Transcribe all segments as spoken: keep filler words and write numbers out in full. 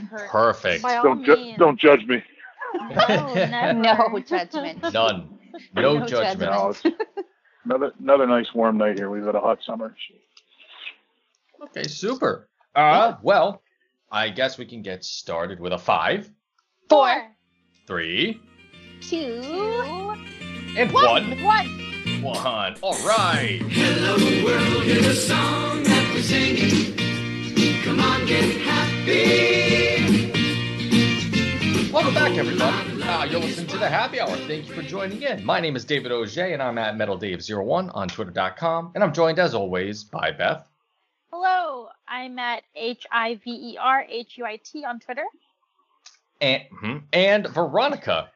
hurt. Perfect. Don't, ju- don't judge me. No, no judgment. None. No, no judgment. judgment. No, another another nice warm night here. We've had a hot summer. Okay, super. Uh, well, I guess we can get started with a five, four, three, two, and one. One. One. One. All right. Hello world is a song that we're singing. Come on, get happy. Welcome back, everybody. Uh, you're listening to the Happy Hour. Thank you for joining in. My name is David Oj, and I'm at Metal Dave zero one on Twitter dot com, and I'm joined as always by Beth. Hello, I'm at H I V E R H U I T on Twitter. And, mm-hmm, and Veronica.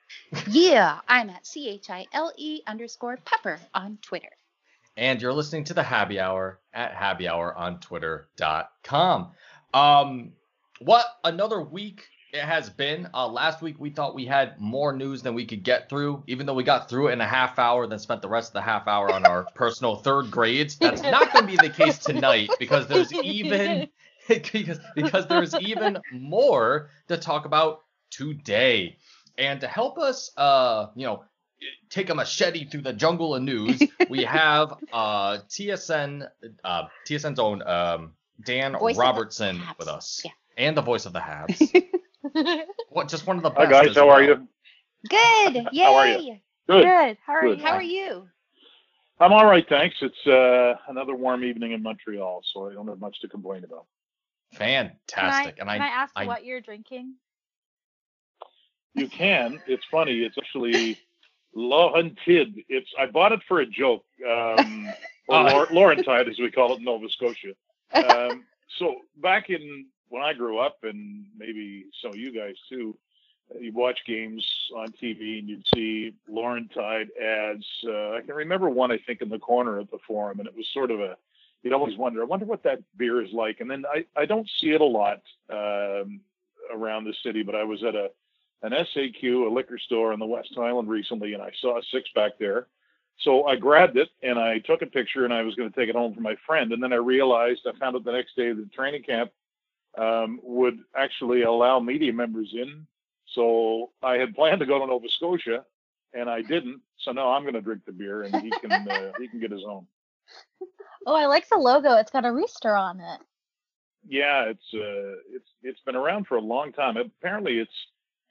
Yeah, I'm at C H I L E underscore Pepper on Twitter. And you're listening to the Happy Hour at Happy Hour on Twitter dot com. Um, what another week it has been. Uh, last week we thought we had more news than we could get through, even though we got through it in a half hour, then spent the rest of the half hour on our personal third grades. That's not going to be the case tonight because there's even because, because there's even more to talk about today. And to help us, uh, you know, take a machete through the jungle of news, we have uh, T S N, uh, T S N's own um, Dan voice Robertson with us, yeah. And the voice of the Habs. What? Just one of the best. Hi guys, how well. are you? Good. Yay. How are you? Good. Good. How are Good. you? How are you? I'm all right, thanks. It's uh, another warm evening in Montreal, so I don't have much to complain about. Fantastic. Can I, and I, can I ask I, what you're drinking? You can. It's funny. It's actually Laurentide. It's I bought it for a joke, um, or uh, Laurentide, as we call it in Nova Scotia. Um, so back in when I grew up, and maybe some of you guys too, you watch games on T V and you'd see Laurentide ads. Uh, I can remember one, I think, in the corner at the Forum, and it was sort of a, you'd always wonder, I wonder what that beer is like. And then I, I don't see it a lot um, around the city, but I was at a an S A Q, a liquor store on the West Island recently, and I saw a six pack there. So I grabbed it and I took a picture and I was going to take it home for my friend. And then I realized, I found out the next day that the training camp um, would actually allow media members in. So I had planned to go to Nova Scotia and I didn't. So now I'm going to drink the beer and he can, uh, he can get his own. Oh, I like the logo. It's got a rooster on it. Yeah, it's, uh, it's, it's been around for a long time. Apparently it's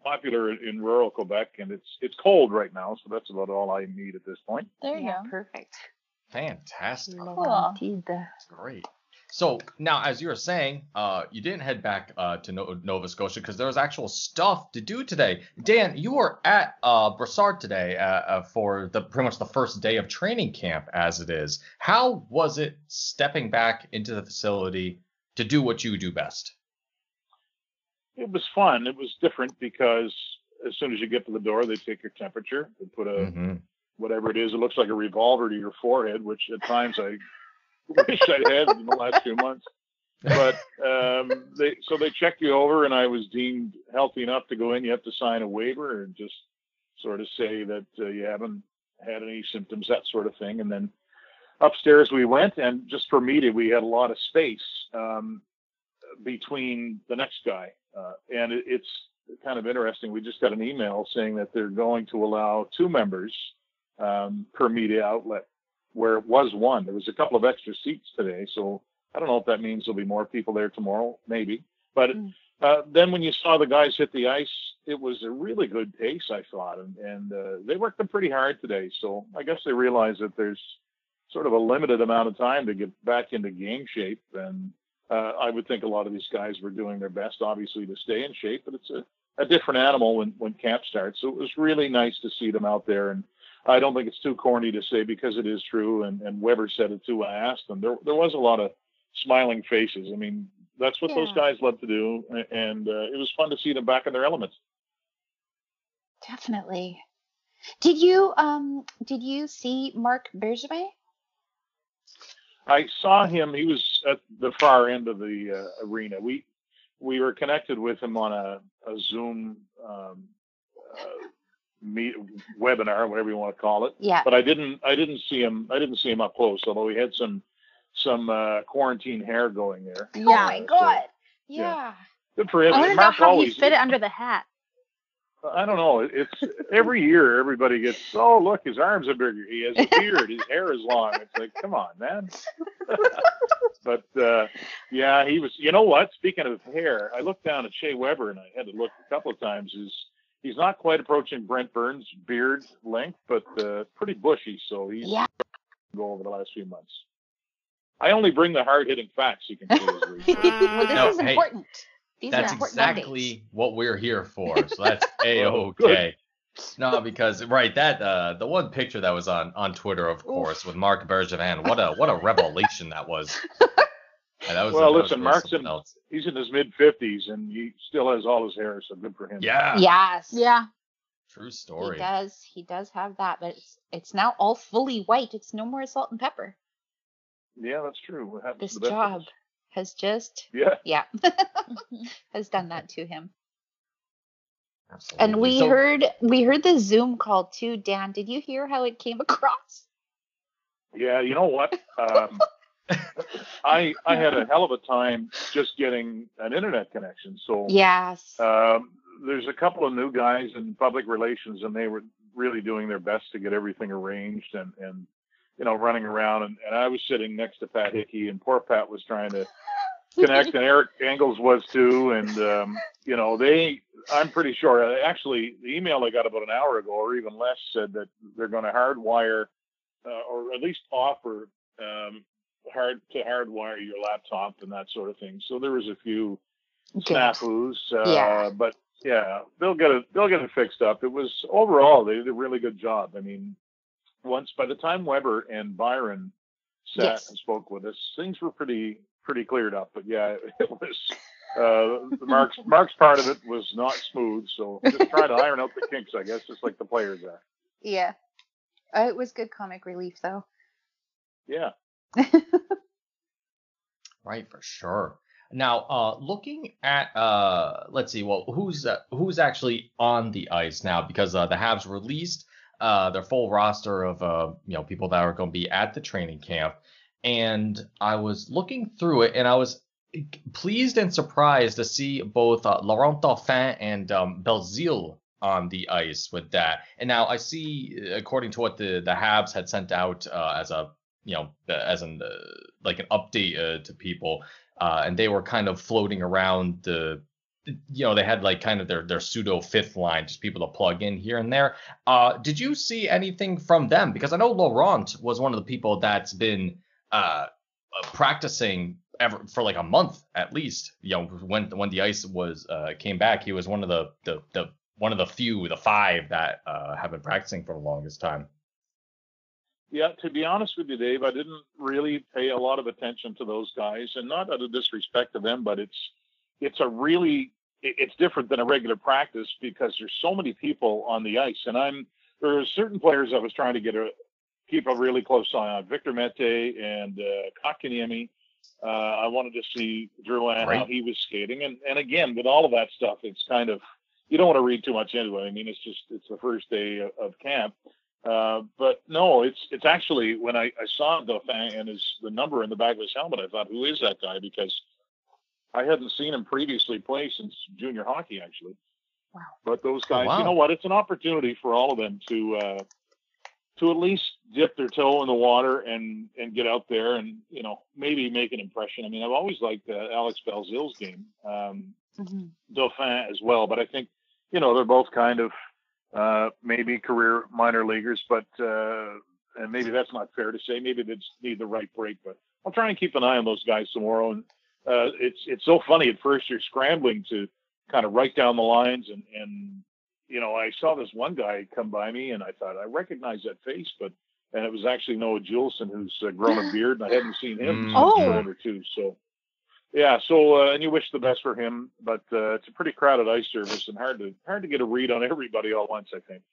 popular in rural Quebec, and it's it's cold right now, so that's about all I need at this point. There you yeah, go. Perfect. Fantastic. Cool. Great. So now, as you were saying, uh, you didn't head back uh, to no- Nova Scotia because there was actual stuff to do today. Dan, you were at uh, Brossard today uh, uh, for the pretty much the first day of training camp, as it is. How was it stepping back into the facility to do what you do best? It was fun. It was different because as soon as you get to the door, they take your temperature. They put a, mm-hmm. whatever it is, it looks like a revolver to your forehead, which at times I wish I had in the last few months. But um, they, so they checked you over and I was deemed healthy enough to go in. You have to sign a waiver and just sort of say that uh, you haven't had any symptoms, that sort of thing. And then upstairs we went, and just for media, we had a lot of space um, between the next guy. Uh, and it, it's kind of interesting. We just got an email saying that they're going to allow two members um, per media outlet, where it was one. There was a couple of extra seats today, so I don't know if that means there'll be more people there tomorrow, maybe. But uh, then when you saw the guys hit the ice, it was a really good pace, I thought, and, and uh, they worked them pretty hard today. So I guess they realized that there's sort of a limited amount of time to get back into game shape, and Uh, I would think a lot of these guys were doing their best, obviously, to stay in shape, but it's a, a different animal when, when camp starts. So it was really nice to see them out there. And I don't think it's too corny to say, because it is true. And, and Weber said it too. I asked them, there, there was a lot of smiling faces. I mean, that's what yeah. those guys love to do. And uh, it was fun to see them back in their elements. Definitely. Did you, um, did you see Marc Bergevin? I saw him. He was at the far end of the uh, arena. We we were connected with him on a, a Zoom um, uh, meet, webinar, whatever you want to call it. Yeah. But I didn't I didn't see him. I didn't see him up close. Although he had some some uh, quarantine hair going there. Yeah. Uh, oh my God. So, yeah. yeah. Good for him. I want to know how always, you fit it under the hat. I don't know. It's every year everybody gets, oh, look, his arms are bigger. He has a beard. His hair is long. It's like, come on, man. But, uh, yeah, he was, you know what? Speaking of hair, I looked down at Shea Weber and I had to look a couple of times. Is He's not quite approaching Brent Burns' beard length, but uh, pretty bushy. So he's yeah. go over the last few months. I only bring the hard-hitting facts you can see. Well, this no, is hey. important. These that's exactly what we're here for. So that's A-OK. No, because, right, that uh, the one picture that was on, on Twitter, of course, Oof. with Marc Bergevin, what a what a revelation that was. Yeah, that was well, that listen, was Mark's in, he's in his mid fifties, and he still has all his hair, so good for him. Yeah. Yes. Yeah. True story. He does. He does have that, but it's, it's now all fully white. It's no more salt and pepper. Yeah, that's true. What happens this to job. Things? Has just, yeah, yeah. has done that to him. Absolutely. And we so, heard, we heard the Zoom call too, Dan. Did you hear how it came across? Yeah, you know what? Um, I I had a hell of a time just getting an internet connection. So yes, um, there's a couple of new guys in public relations, and they were really doing their best to get everything arranged and and. you know, running around, and, and I was sitting next to Pat Hickey, and poor Pat was trying to connect, and Eric Engels was too, and, um, you know, they, I'm pretty sure, actually, the email I got about an hour ago, or even less, said that they're going to hardwire, uh, or at least offer um, hard to hardwire your laptop and that sort of thing, so there was a few snafus, uh, yeah. but, yeah, they'll get it, they'll get it fixed up. It was, overall, they did a really good job. I mean, once by the time Weber and Byron sat yes. and spoke with us, things were pretty pretty cleared up. But yeah, it was uh, Mark's Mark's part of it was not smooth. So just trying to iron out the kinks, I guess, just like the players are. Yeah, uh, it was good comic relief though. Yeah. Right, for sure. Now, uh, looking at, uh, let's see, well, who's uh, who's actually on the ice now? Because uh, the Habs released. Uh, their full roster of uh, you know people that are going to be at the training camp, and I was looking through it, and I was pleased and surprised to see both uh, Laurent Dauphin and um, Belzile on the ice with that. And now I see, according to what the, the Habs had sent out uh, as a you know as an uh, like an update uh, to people, uh, and they were kind of floating around the. You know, they had like kind of their, their pseudo fifth line, just people to plug in here and there. Uh, did you see anything from them? Because I know Laurent was one of the people that's been uh, practicing ever for like a month at least. You know, when when the ice was uh, came back, he was one of the, the the one of the few, the five that uh, have been practicing for the longest time. Yeah, to be honest with you, Dave, I didn't really pay a lot of attention to those guys, and not out of disrespect to them, but it's it's a really it's different than a regular practice because there's so many people on the ice, and I'm there are certain players I was trying to get a keep a really close eye on. Victor Mete and uh, Kotkaniemi. Uh, I wanted to see Drew and right. how he was skating, and and again with all of that stuff, it's kind of you don't want to read too much into it. I mean, it's just it's the first day of, of camp, uh, but no, it's it's actually when I, I saw Dauphin and his the number in the back of his helmet, I thought, who is that guy? Because I hadn't seen him previously play since junior hockey, actually. Wow. But those guys, oh, wow. you know what? It's an opportunity for all of them to uh, to at least dip their toe in the water and, and get out there and, you know, maybe make an impression. I mean, I've always liked uh, Alex Belzile's game, um, mm-hmm. Dauphin as well. But I think, you know, they're both kind of uh, maybe career minor leaguers. But uh, and maybe that's not fair to say. Maybe they just need the right break. But I'll try and keep an eye on those guys tomorrow and, Uh, it's it's so funny. At first, you're scrambling to kind of write down the lines, and, and you know, I saw this one guy come by me, and I thought I recognize that face, but and it was actually Noah Juulsen, who's uh, grown a beard, and I hadn't seen him since oh. a year or two. So, yeah. So, uh, and you wish the best for him, but uh, it's a pretty crowded ice service, and hard to hard to get a read on everybody all at once, I think.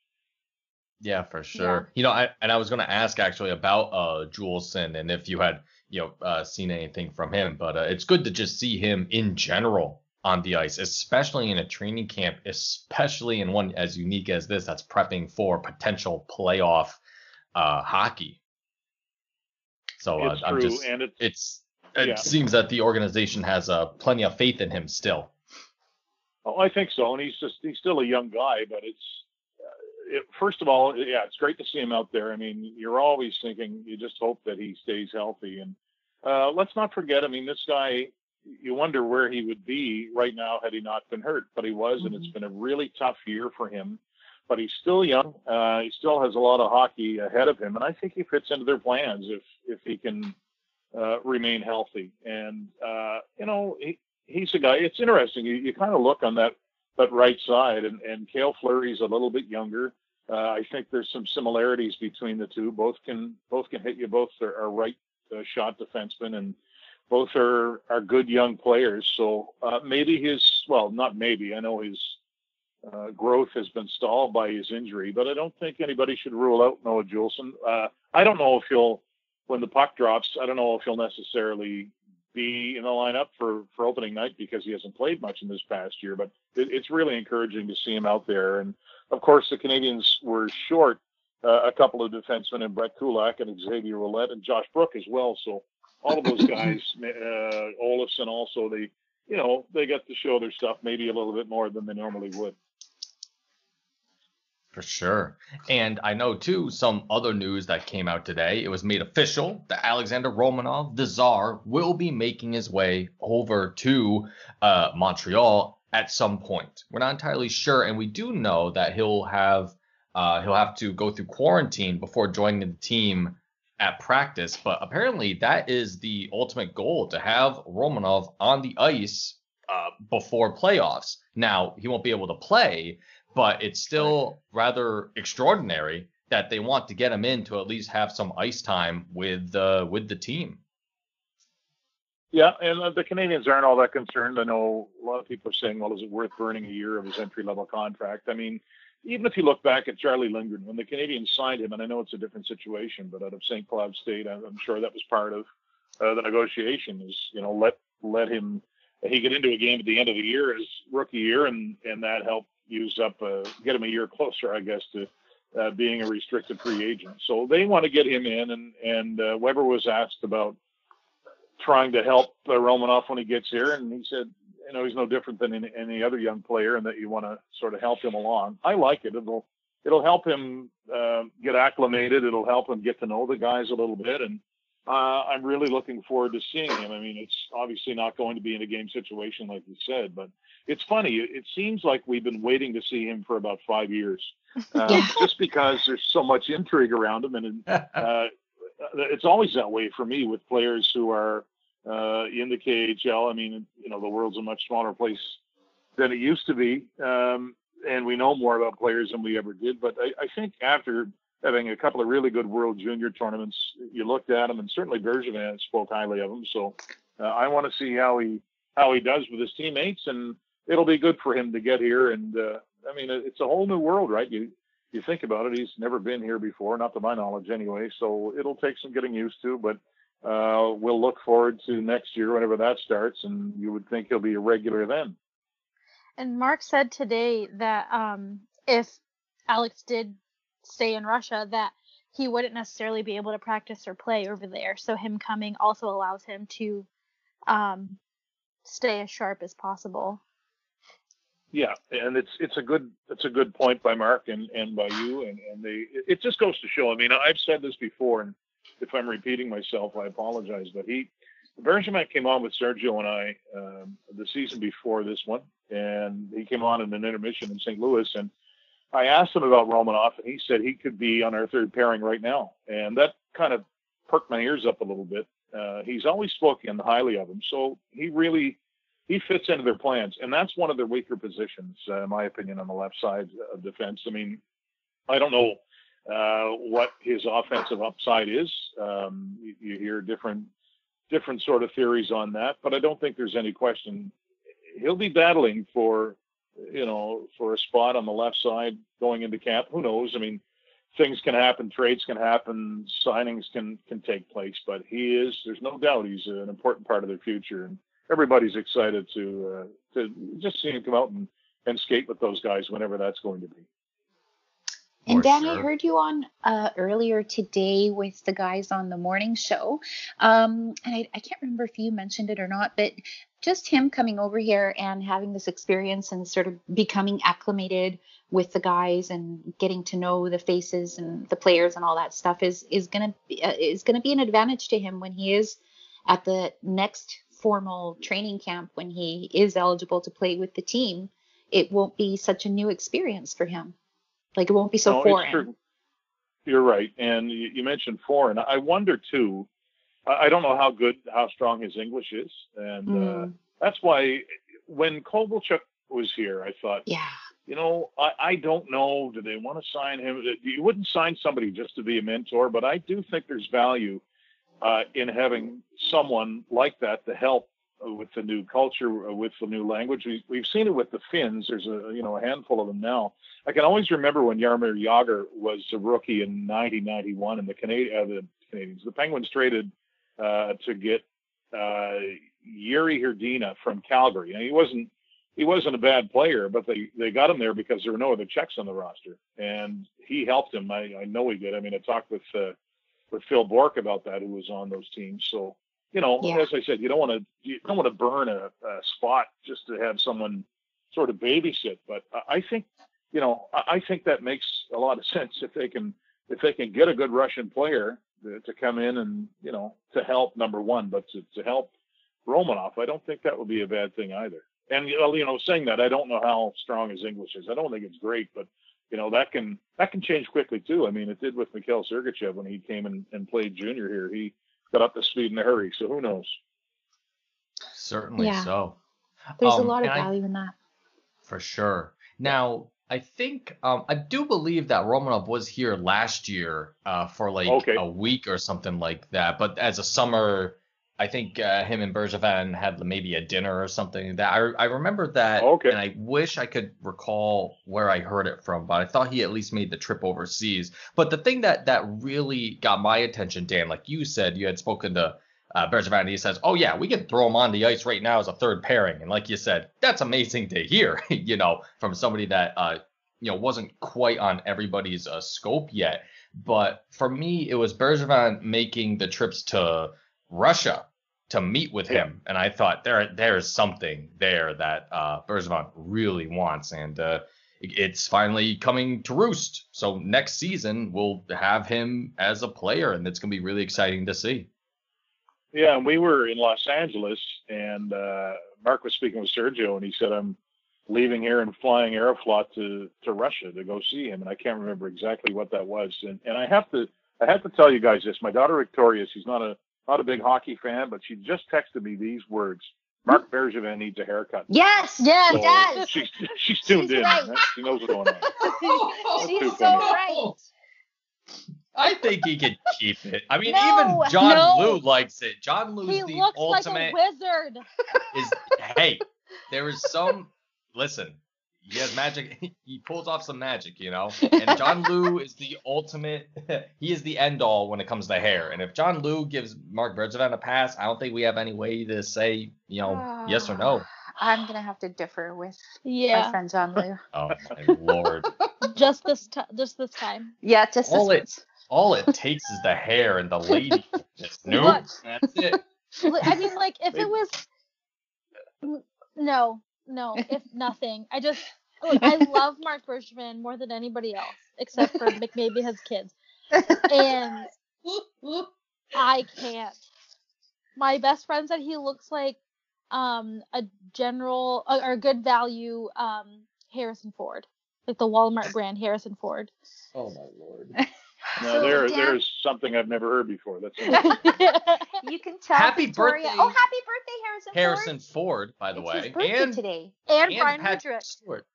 Yeah, for sure. Yeah. You know, I and I was going to ask actually about uh, Juulsen and if you had. you know, uh, seen anything from him, but uh, it's good to just see him in general on the ice, especially in a training camp, especially in one as unique as this, that's prepping for potential playoff uh, hockey. So uh, I'm just, and it's, it's it yeah. seems that the organization has uh, plenty of faith in him still. Oh, I think so. And he's just, he's still a young guy, but it's, uh, it, first of all, yeah, it's great to see him out there. I mean, you're always thinking, you just hope that he stays healthy. And uh, let's not forget, I mean, this guy, you wonder where he would be right now had he not been hurt, but he was, mm-hmm. and it's been a really tough year for him, but he's still young. Uh, he still has a lot of hockey ahead of him. And I think he fits into their plans if, if he can uh, remain healthy. And, uh, you know, he, he's a guy, it's interesting. You, you kind of look on that, that right side, and, and Cale Fleury's a little bit younger. Uh, I think there's some similarities between the two. Both can, both can hit you. Both are, are right uh, shot defensemen, and both are, are good young players. So uh, maybe his, well, not maybe, I know his uh, growth has been stalled by his injury, but I don't think anybody should rule out Noah Juulsen. Uh, I don't know if he'll, when the puck drops, I don't know if he'll necessarily be in the lineup for, for opening night because he hasn't played much in this past year, but it, it's really encouraging to see him out there. And of course the Canadians were short uh, a couple of defensemen in Brett Kulak and Xavier Ouellet and Josh Brook as well. So all of those guys, uh, Olofsson also, they, you know, they got to show their stuff maybe a little bit more than they normally would. For sure. And I know, too, some other news that came out today. It was made official that Alexander Romanov, the Tsar, will be making his way over to uh, Montreal at some point. We're not entirely sure. And we do know that he'll have uh, he'll have to go through quarantine before joining the team at practice. But apparently that is the ultimate goal, to have Romanov on the ice uh, before playoffs. Now, he won't be able to play, but it's still rather extraordinary that they want to get him in to at least have some ice time with uh, with the team. Yeah, and the Canadians aren't all that concerned. I know a lot of people are saying, well, is it worth burning a year of his entry-level contract? I mean, even if you look back at Charlie Lindgren, when the Canadians signed him, and I know it's a different situation, but out of Saint Cloud State, I'm sure that was part of uh, the negotiation is, you know, let let him, he get into a game at the end of the year, his rookie year, and, and that helped use up, uh, get him a year closer, I guess, to uh, being a restricted free agent. So they want to get him in, and, and uh, Weber was asked about trying to help uh, Romanov when he gets here, and he said, you know, he's no different than any, any other young player, and that you want to sort of help him along. I like it. It'll, it'll help him uh, get acclimated. It'll help him get to know the guys a little bit, and uh, I'm really looking forward to seeing him. I mean, it's obviously not going to be in a game situation like you said, but it's funny. It seems like we've been waiting to see him for about five years, uh, yeah. just because there's so much intrigue around him. And uh, it's always that way for me with players who are uh, in the K H L. I mean, you know, the world's a much smaller place than it used to be. Um, and we know more about players than we ever did. But I, I think after having a couple of really good World Junior tournaments, you looked at him, and certainly Bergevin spoke highly of him. So uh, I want to see how he, how he does with his teammates, and it'll be good for him to get here. And, uh, I mean, it's a whole new world, right? You you think about it. He's never been here before, not to my knowledge anyway. So it'll take some getting used to, but uh, we'll look forward to next year whenever that starts. And you would think he'll be a regular then. And Mark said today that um, if Alex did stay in Russia, that he wouldn't necessarily be able to practice or play over there. So him coming also allows him to um, stay as sharp as possible. Yeah, and it's it's a good it's a good point by Mark and, and by you, and, and they it just goes to show. I mean, I've said this before, and if I'm repeating myself, I apologize. But he, Bergevin came on with Sergio and I um, the season before this one, and he came on in an intermission in Saint Louis, and I asked him about Romanov, and he said he could be on our third pairing right now, and that kind of perked my ears up a little bit. Uh, he's always spoken highly of him, so he really. He fits into their plans, and that's one of their weaker positions, uh, in my opinion, on the left side of defense. I mean, I don't know uh, what his offensive upside is. Um, you, you hear different different sort of theories on that, but I don't think there's any question he'll be battling for, you know, for a spot on the left side going into camp. Who knows? I mean, things can happen, trades can happen, signings can can take place, but he is. There's no doubt he's an important part of their future. And everybody's excited to uh, to just see him come out and, and skate with those guys whenever that's going to be. And For Dan, sure. I heard you on uh, earlier today with the guys on the morning show, um, and I, I can't remember if you mentioned it or not, but just him coming over here and having this experience and sort of becoming acclimated with the guys and getting to know the faces and the players and all that stuff is is gonna be, uh, is gonna be an advantage to him when he is at the next formal training camp, when he is eligible to play with the team. It won't be such a new experience for him. Like, it won't be so no, foreign. You're right. And you, you mentioned foreign. I wonder too, I don't know how good, how strong his English is. And mm. uh, that's why when Kovalchuk was here, I thought, yeah, you know, I, I don't know. Do they want to sign him? You wouldn't sign somebody just to be a mentor, but I do think there's value uh, in having someone like that to help with the new culture, with the new language. We, we've seen it with the Finns. There's a you know a handful of them now. I can always remember when Jaromir Jagr was a rookie in ninety ninety-one, and the, Canadi- uh, the Canadians, the Penguins traded uh, to get uh, Jari Hrdina from Calgary. Now, he wasn't he wasn't a bad player, but they, they got him there because there were no other Czechs on the roster, and he helped him. I, I know he did. I mean, I talked with uh, with Phil Bourque about that, who was on those teams. So. You know, yeah. as I said, you don't want to you don't want to burn a, a spot just to have someone sort of babysit. But I think, you know, I think that makes a lot of sense if they can if they can get a good Russian player to, to come in and, you know, to help number one, but to, to help Romanov. I don't think that would be a bad thing either. And, you know, saying that, I don't know how strong his English is. I don't think it's great, but, you know, that can that can change quickly, too. I mean, it did with Mikhail Sergachev when he came in and played junior here. He got up to speed in a hurry, so who knows? Certainly yeah. so. There's um, a lot of value I, in that. For sure. Now, I think, um, I do believe that Romanov was here last year uh, for like okay. a week or something like that. But as a summer, I think uh, him and Bergevin had maybe a dinner or something. That I, I remember that, okay. and I wish I could recall where I heard it from, but I thought he at least made the trip overseas. But the thing that, that really got my attention, Dan, like you said, you had spoken to uh, Bergevin, and he says, oh, yeah, we can throw him on the ice right now as a third pairing. And like you said, that's amazing to hear, you know, from somebody that, uh, you know, wasn't quite on everybody's uh, scope yet. But for me, it was Bergevin making the trips to Russia to meet with him, and I thought there there's something there that uh, Bergevin really wants, and uh, it's finally coming to roost. So next season we'll have him as a player, and it's going to be really exciting to see. Yeah, and we were in Los Angeles, and uh, Mark was speaking with Sergio, and he said, I'm leaving here and flying Aeroflot to, to Russia to go see him, and I can't remember exactly what that was. And and I have to I have to tell you guys this. My daughter Victoria, she's not a Not a big hockey fan, but she just texted me these words: Marc Bergevin needs a haircut. Yes, yes, so yes. She's, she's tuned she's in. Right. Right? She knows what's going on. She's so funny. Right. I think he could keep it. I mean, no, even John no. Liu likes it. John Liu's he the looks ultimate like a wizard. Is hey, there is some. Listen, he has magic. He pulls off some magic, you know. And John Liu is the ultimate. He is the end all when it comes to hair. And if John Liu gives Marc Bergevin a pass, I don't think we have any way to say, you know, uh, yes or no. I'm gonna have to differ with yeah. my friend John Liu. Oh my lord! Just this, t- just this time. Yeah, just all this it. All it takes is the hair and the lady. Just nope. Look, that's it. I mean, like if Maybe. it was no. No, if nothing. I just, look, I love Marc Bergevin more than anybody else, except for maybe his kids. And I can't. My best friend said he looks like um, a general uh, or good value um, Harrison Ford, like the Walmart brand Harrison Ford. Oh my lord! No, so there, Dan- there's something I've never heard before. That's you can tell. Happy Victoria. birthday! Oh, happy birthday, Harrison! Harrison Ford, Ford by the it's way, his birthday and today, and, and Brian Patrick Stewart.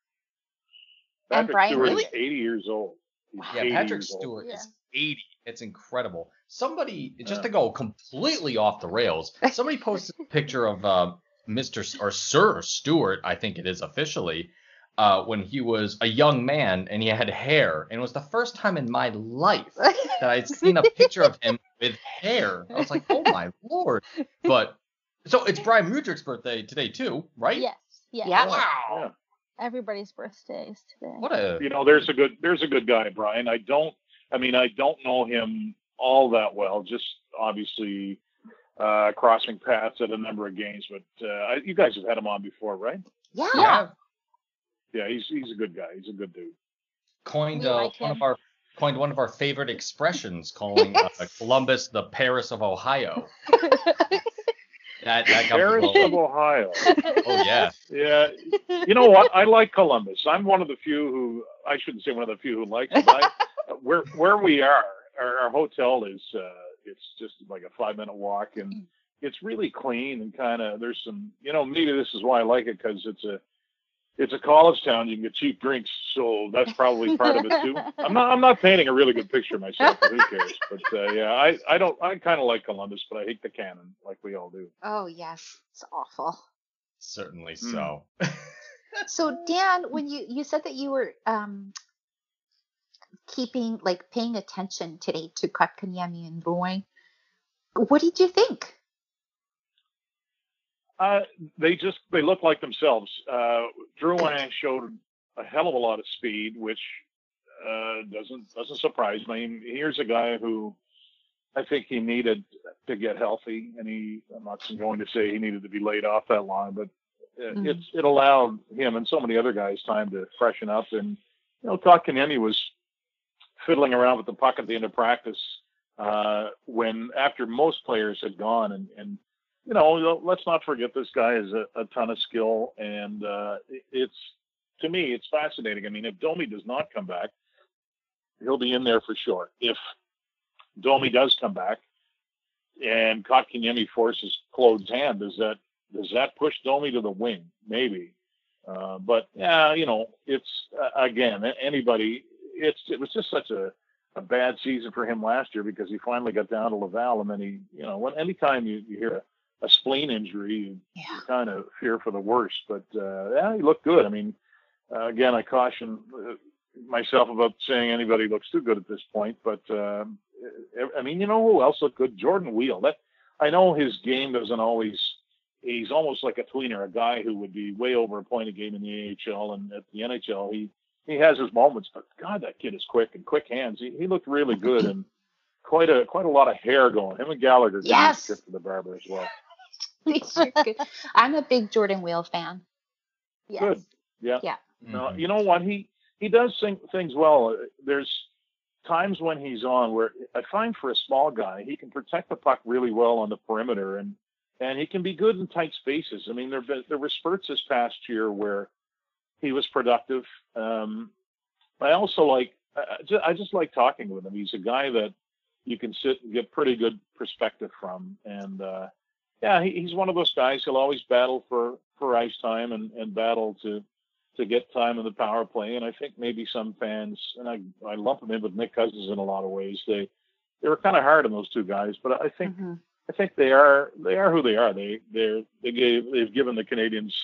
Patrick and Brian Stewart really? is eighty years old. He's yeah, Patrick Stewart yeah. is eighty. It's incredible. Somebody just uh, to go completely off the rails. Somebody posted a picture of uh, Mister S- or Sir Stewart, I think it is officially. Uh, when he was a young man and he had hair, and it was the first time in my life that I'd seen a picture of him with hair. I was like, oh my lord! But so it's Brian Mudrick's birthday today too, right? Yes. Yes. Yeah. Wow. Yeah. Everybody's birthday is today. What a you know, there's a good there's a good guy, Brian. I don't. I mean, I don't know him all that well. Just obviously uh, crossing paths at a number of games. But uh, you guys have had him on before, right? Yeah. Yeah, yeah he's he's a good guy. He's a good dude. Coined uh, like one of our coined one of our favorite expressions, calling yes. uh, Columbus the Paris of Ohio. That, that Paris of Ohio. Oh, yeah. Yeah. You know what? I like Columbus. I'm one of the few who, I shouldn't say one of the few who likes it. I, where, where we are, our, our hotel is, uh, it's just like a five-minute walk, and it's really clean and kind of, there's some, you know, maybe this is why I like it, because it's a, it's a college town. You can get cheap drinks, so that's probably part of it, too. I'm not I'm not painting a really good picture myself, but who cares? But, uh, yeah, I, I don't. I kind of like Columbus, but I hate the cannon, like we all do. Oh, yes. It's awful. Certainly mm. so. So, Dan, when you, you said that you were um, keeping, like, paying attention today to Kotkaniemi and Boeing, what did you think? Uh, they just, they look like themselves. Uh, Drouin showed a hell of a lot of speed, which, uh, doesn't, doesn't surprise me. Here's a guy who I think he needed to get healthy, and he, I'm not going to say he needed to be laid off that long, but it, mm-hmm. it's, it allowed him and so many other guys time to freshen up. And, you know, Kotkaniemi was fiddling around with the puck at the end of practice, uh, when after most players had gone, and, and, you know, let's not forget this guy has a, a ton of skill, and uh, it's, to me, it's fascinating. I mean, if Domi does not come back, he'll be in there for sure. If Domi does come back and Kotkaniemi forces Claude's hand, does that does that push Domi to the wing? Maybe. Uh, but, yeah, you know, it's, uh, again, anybody, it's it was just such a, a bad season for him last year, because he finally got down to Laval, and then he, you know, when, anytime you, you hear a a spleen injury, you yeah. kind of fear for the worst, but uh, yeah, he looked good. I mean, uh, again, I caution myself about saying anybody looks too good at this point, but uh, I mean, you know who else looked good? Jordan Weal. That, I know his game doesn't always, he's almost like a tweener, a guy who would be way over a point a game in the A H L, and at the N H L, he, he has his moments, but God, that kid is quick and quick hands. He, he looked really good, and quite a, quite a lot of hair going. Him and Gallagher did a trip to the barber as well. I'm a big Jordan Weal fan. Yes. Good. Yeah. Yeah. No, you know what? He he does think, things well. There's times when he's on where I find for a small guy, he can protect the puck really well on the perimeter, and, and he can be good in tight spaces. I mean, there there were spurts this past year where he was productive. Um, I also like I just, I just like talking with him. He's a guy that you can sit and get pretty good perspective from, and uh, yeah, he, he's one of those guys. He'll always battle for, for ice time and, and battle to to get time in the power play. And I think maybe some fans, and I, I lump him in with Nick Cousins in a lot of ways. They they were kind of hard on those two guys, but I think mm-hmm. I think they are they are who they are. They they they gave they've given the Canadians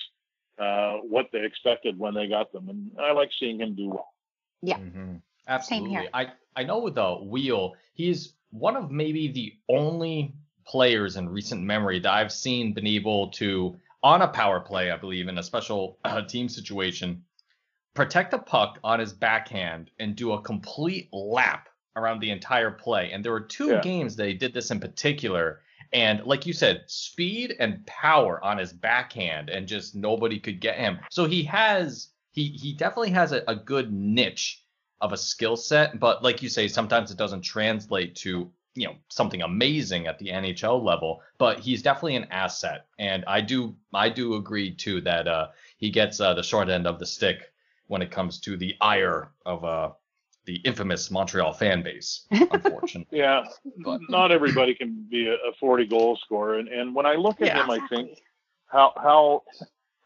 uh, what they expected when they got them, and I like seeing him do well. Yeah, mm-hmm. Absolutely. Same here. I I know with the Wheel, he's one of maybe the only players in recent memory that I've seen been able to, on a power play, I believe, in a special uh, team situation, protect the puck on his backhand and do a complete lap around the entire play. And there were two yeah. games that he did this in particular. And like you said, speed and power on his backhand, and just nobody could get him. So he has, he he definitely has a, a good niche of a skill set. But like you say, sometimes it doesn't translate to, you know, something amazing at the N H L level, but he's definitely an asset. And I do, I do agree too that uh, he gets uh, the short end of the stick when it comes to the ire of uh, the infamous Montreal fan base. Unfortunately, yeah, but not everybody can be a, a forty goal scorer. And, and when I look at yeah, him, exactly. I think how how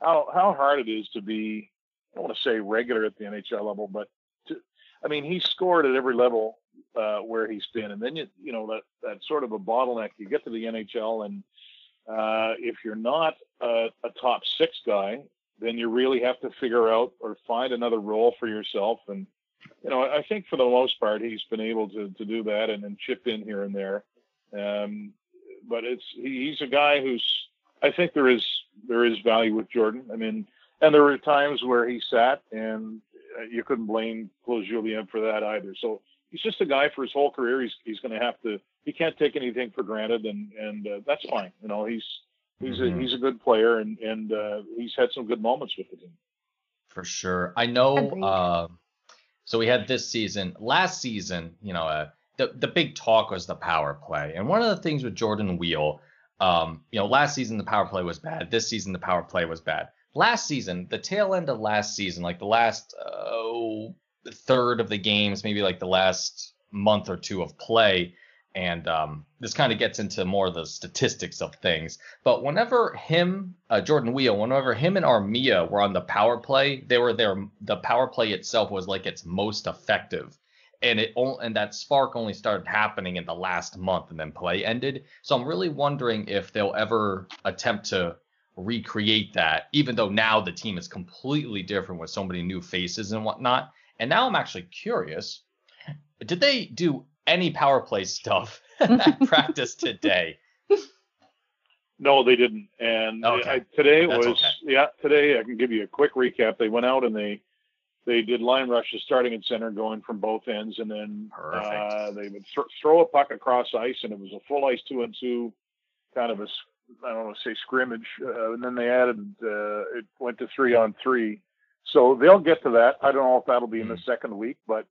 how how hard it is to be, I don't want to say regular at the N H L level, but to, I mean, he scored at every level Uh, where he's been, and then you you know that that sort of a bottleneck. You get to the N H L, and uh, if you're not a, a top six guy, then you really have to figure out or find another role for yourself. And you know, I think for the most part, he's been able to to do that and, and chip in here and there. Um, but it's he, he's a guy who's, I think there is there is value with Jordan. I mean, and there were times where he sat, and you couldn't blame Claude Julien for that either. So he's just a guy for his whole career. He's he's going to have to. He can't take anything for granted, and and uh, that's fine. You know, he's he's mm-hmm. a, he's a good player, and and uh, he's had some good moments with the team. For sure, I know. Uh, so we had this season, last season. You know, uh, the the big talk was the power play, and one of the things with Jordan Weal, um, you know, last season the power play was bad. This season the power play was bad. Last season, the tail end of last season, like the last uh, third of the games, maybe like the last month or two of play. And um, this kind of gets into more of the statistics of things. But whenever him, uh, Jordan Weal, whenever him and Armia were on the power play, they were there. The power play itself was like its most effective. And it and that spark only started happening in the last month, and then play ended. So I'm really wondering if they'll ever attempt to recreate that, even though now the team is completely different with so many new faces and whatnot. And now I'm actually curious, did they do any power play stuff at practice today? No, they didn't. And okay. I, today That's was, okay. yeah, today I can give you a quick recap. They went out and they, they did line rushes starting at center, going from both ends. And then uh, they would th- throw a puck across ice, and it was a full ice two and two kind of a, I don't want to say scrimmage. Uh, and then they added, uh, it went to three on three. So they'll get to that. I don't know if that'll be in the second week, but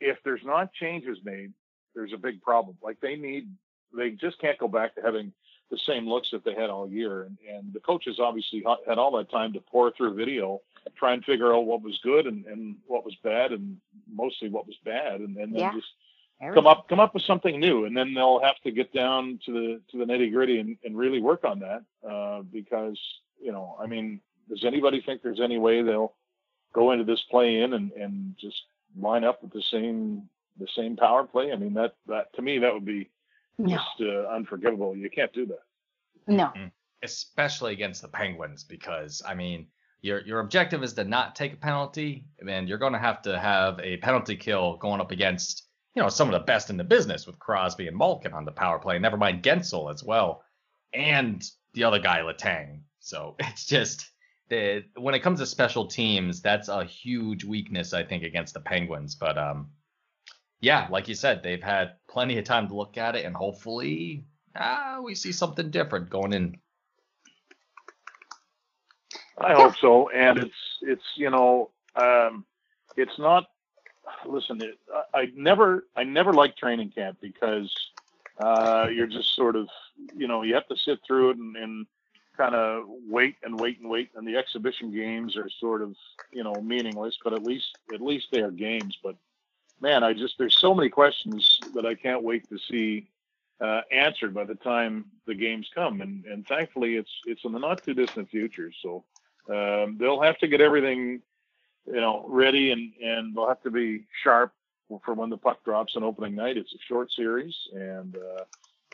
if there's not changes made, there's a big problem. Like they need, they just can't go back to having the same looks that they had all year. And, and the coaches obviously had all that time to pour through video, try and figure out what was good and, and what was bad, and mostly what was bad. And, and then yeah. just come up, come up with something new. And then they'll have to get down to the, to the nitty gritty and, and really work on that. Uh, because, you know, I mean, does anybody think there's any way they'll go into this play in and, and just line up with the same, the same power play? I mean, that, that to me, that would be no. just uh, unforgivable. You can't do that. No. Especially against the Penguins, because I mean, your, your objective is to not take a penalty, and you're going to have to have a penalty kill going up against, you know, some of the best in the business with Crosby and Malkin on the power play, never mind Gensel as well. And the other guy, Letang. So it's just, The, when it comes to special teams, that's a huge weakness, I think, against the Penguins. But, um, yeah, like you said, they've had plenty of time to look at it, and hopefully ah, we see something different going in. I hope so. And it's, it's you know, um, it's not – listen, it, I, I never I never like training camp because uh, you're just sort of – you know, you have to sit through it and, and – kind of wait and wait and wait, and the exhibition games are sort of, you know, meaningless, but at least at least they are games. But man, I just there's so many questions that I can't wait to see uh, answered by the time the games come, and and thankfully it's it's in the not too distant future. So um, they'll have to get everything, you know, ready, and and they'll have to be sharp for when the puck drops on opening night. It's a short series, and. Uh,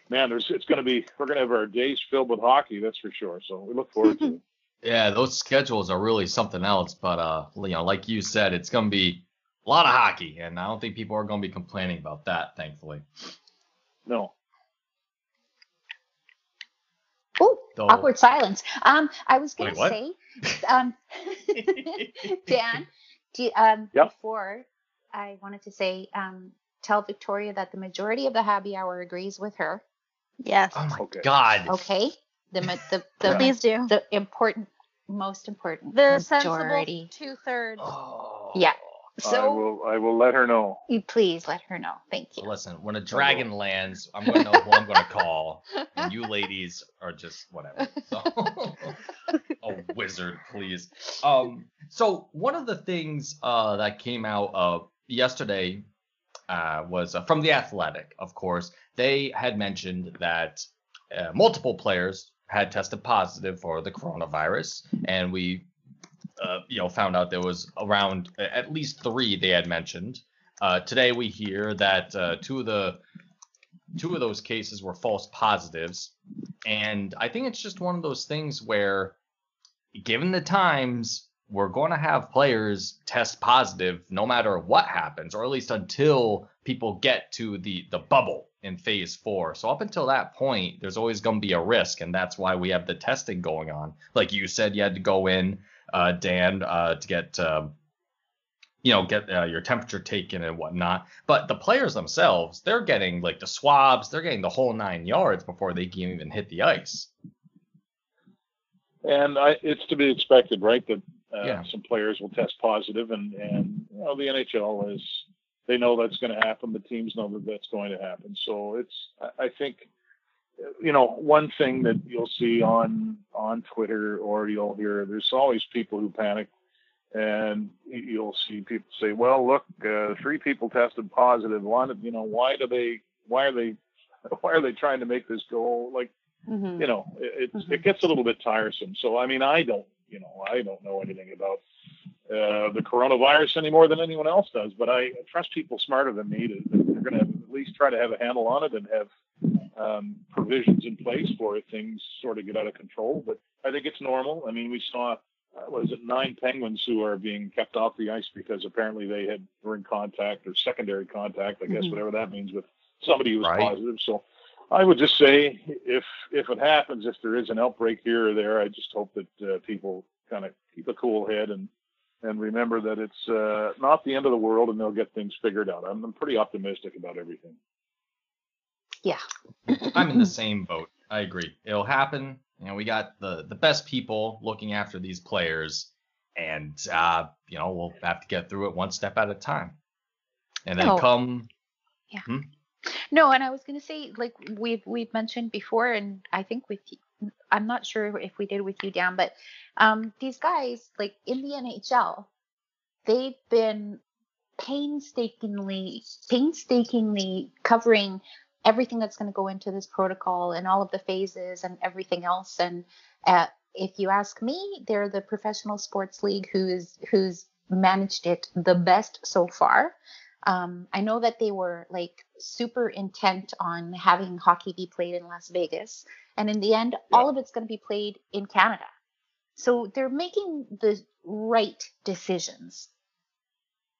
Man, there's, it's going to be – we're going to have our days filled with hockey, that's for sure. So we look forward to it. Yeah, those schedules are really something else. But, uh, you know, like you said, it's going to be a lot of hockey, and I don't think people are going to be complaining about that, thankfully. No. Oh, so, awkward silence. Um, I was going to say, um, Dan, do you, um, yep. before I wanted to say um, tell Victoria that the majority of the Happy Hour agrees with her. Yes. Oh my okay. God. Okay. The the, the please do the important, most important. The majority. Sensible two-thirds. Oh. Yeah. So I will. I will let her know. You please let her know. Thank you. Listen, when a dragon lands, I'm going to know who I'm going to call, and you ladies are just whatever. So, a wizard, please. Um. So one of the things uh that came out uh yesterday. Uh, was uh, from The Athletic, of course. They had mentioned that uh, multiple players had tested positive for the coronavirus, and we, uh, you know, found out there was around at least three they had mentioned. Uh, today we hear that uh, two of the two of those cases were false positives, and I think it's just one of those things where, given the times, we're going to have players test positive no matter what happens, or at least until people get to the, the bubble in phase four. So up until that point, there's always going to be a risk, and that's why we have the testing going on. Like you said, you had to go in, uh, Dan, uh, to get, uh, you know, get uh, your temperature taken and whatnot. But the players themselves, they're getting like the swabs, they're getting the whole nine yards before they can even hit the ice. And I, it's to be expected, right? That uh, yeah. some players will test positive, and and you know, the N H L is, they know that's going to happen. The teams know that that's going to happen. So it's, I think, you know, one thing that you'll see on on Twitter, or you'll hear, there's always people who panic, and you'll see people say, "Well, look, uh, three people tested positive. One, you know, why do they? Why are they? Why are they trying to make this go like?" Mm-hmm. You know, it, it's, mm-hmm. it gets a little bit tiresome. So, I mean, I don't, you know, I don't know anything about uh, the coronavirus any more than anyone else does, but I trust people smarter than me to, they're going to at least try to have a handle on it and have um, provisions in place for it. Things sort of get out of control, but I think it's normal. I mean, we saw, was it nine Penguins who are being kept off the ice because apparently they had were in contact or secondary contact, I guess, mm-hmm. whatever that means, with somebody who was right. positive. So I would just say, if if it happens, if there is an outbreak here or there, I just hope that uh, people kind of keep a cool head and and remember that it's uh, not the end of the world, and they'll get things figured out. I'm, I'm pretty optimistic about everything. Yeah, I'm in the same boat. I agree. It'll happen. You know, we got the the best people looking after these players, and uh, you know, we'll have to get through it one step at a time. And then oh. come. Yeah. Hmm? No, and I was going to say, like we've we've mentioned before, and I think with you, I'm not sure if we did with you, Dan, but um, these guys, like in the N H L, they've been painstakingly, painstakingly covering everything that's going to go into this protocol and all of the phases and everything else. And uh, if you ask me, they're the professional sports league who is who's managed it the best so far. Um, I know that they were like super intent on having hockey be played in Las Vegas, and in the end, yeah. all of it's going to be played in Canada. So they're making the right decisions.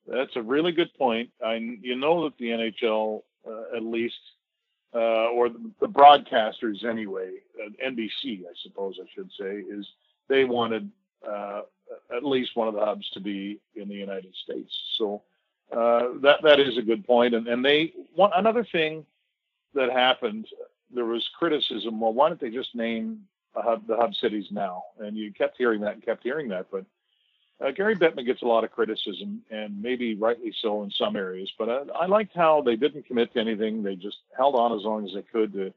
That's a really good point. I, you know that the N H L, uh, at least, uh, or the, the broadcasters anyway, uh, N B C, I suppose I should say, is they wanted uh, at least one of the hubs to be in the United States. So. Uh, that that is a good point, and and they one another thing that happened. There was criticism. Well, why don't they just name a hub, the hub cities now? And you kept hearing that and kept hearing that. But uh, Gary Bettman gets a lot of criticism, and maybe rightly so in some areas. But I, I liked how they didn't commit to anything. They just held on as long as they could to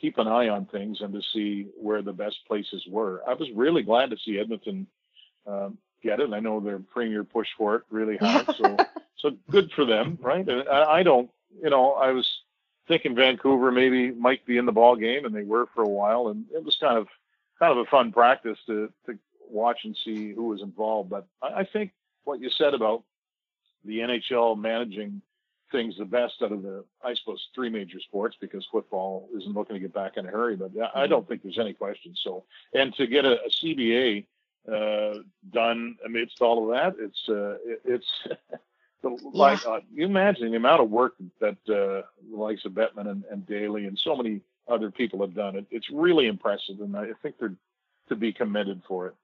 keep an eye on things and to see where the best places were. I was really glad to see Edmonton um, get it. I know their premier pushed for it really hard. So. So good for them, right? I don't, you know, I was thinking Vancouver maybe might be in the ball game, and they were for a while, and it was kind of kind of a fun practice to, to watch and see who was involved. But I think what you said about the N H L managing things the best out of the, I suppose, three major sports, because football isn't looking to get back in a hurry, but I don't think there's any question. So, and to get a, a C B A uh, done amidst all of that, it's uh, it, it's. The, yeah. Like uh, you imagine the amount of work that uh, the likes of Bettman and, and Daly and so many other people have done. It, it's really impressive, and I think they're to be commended for it.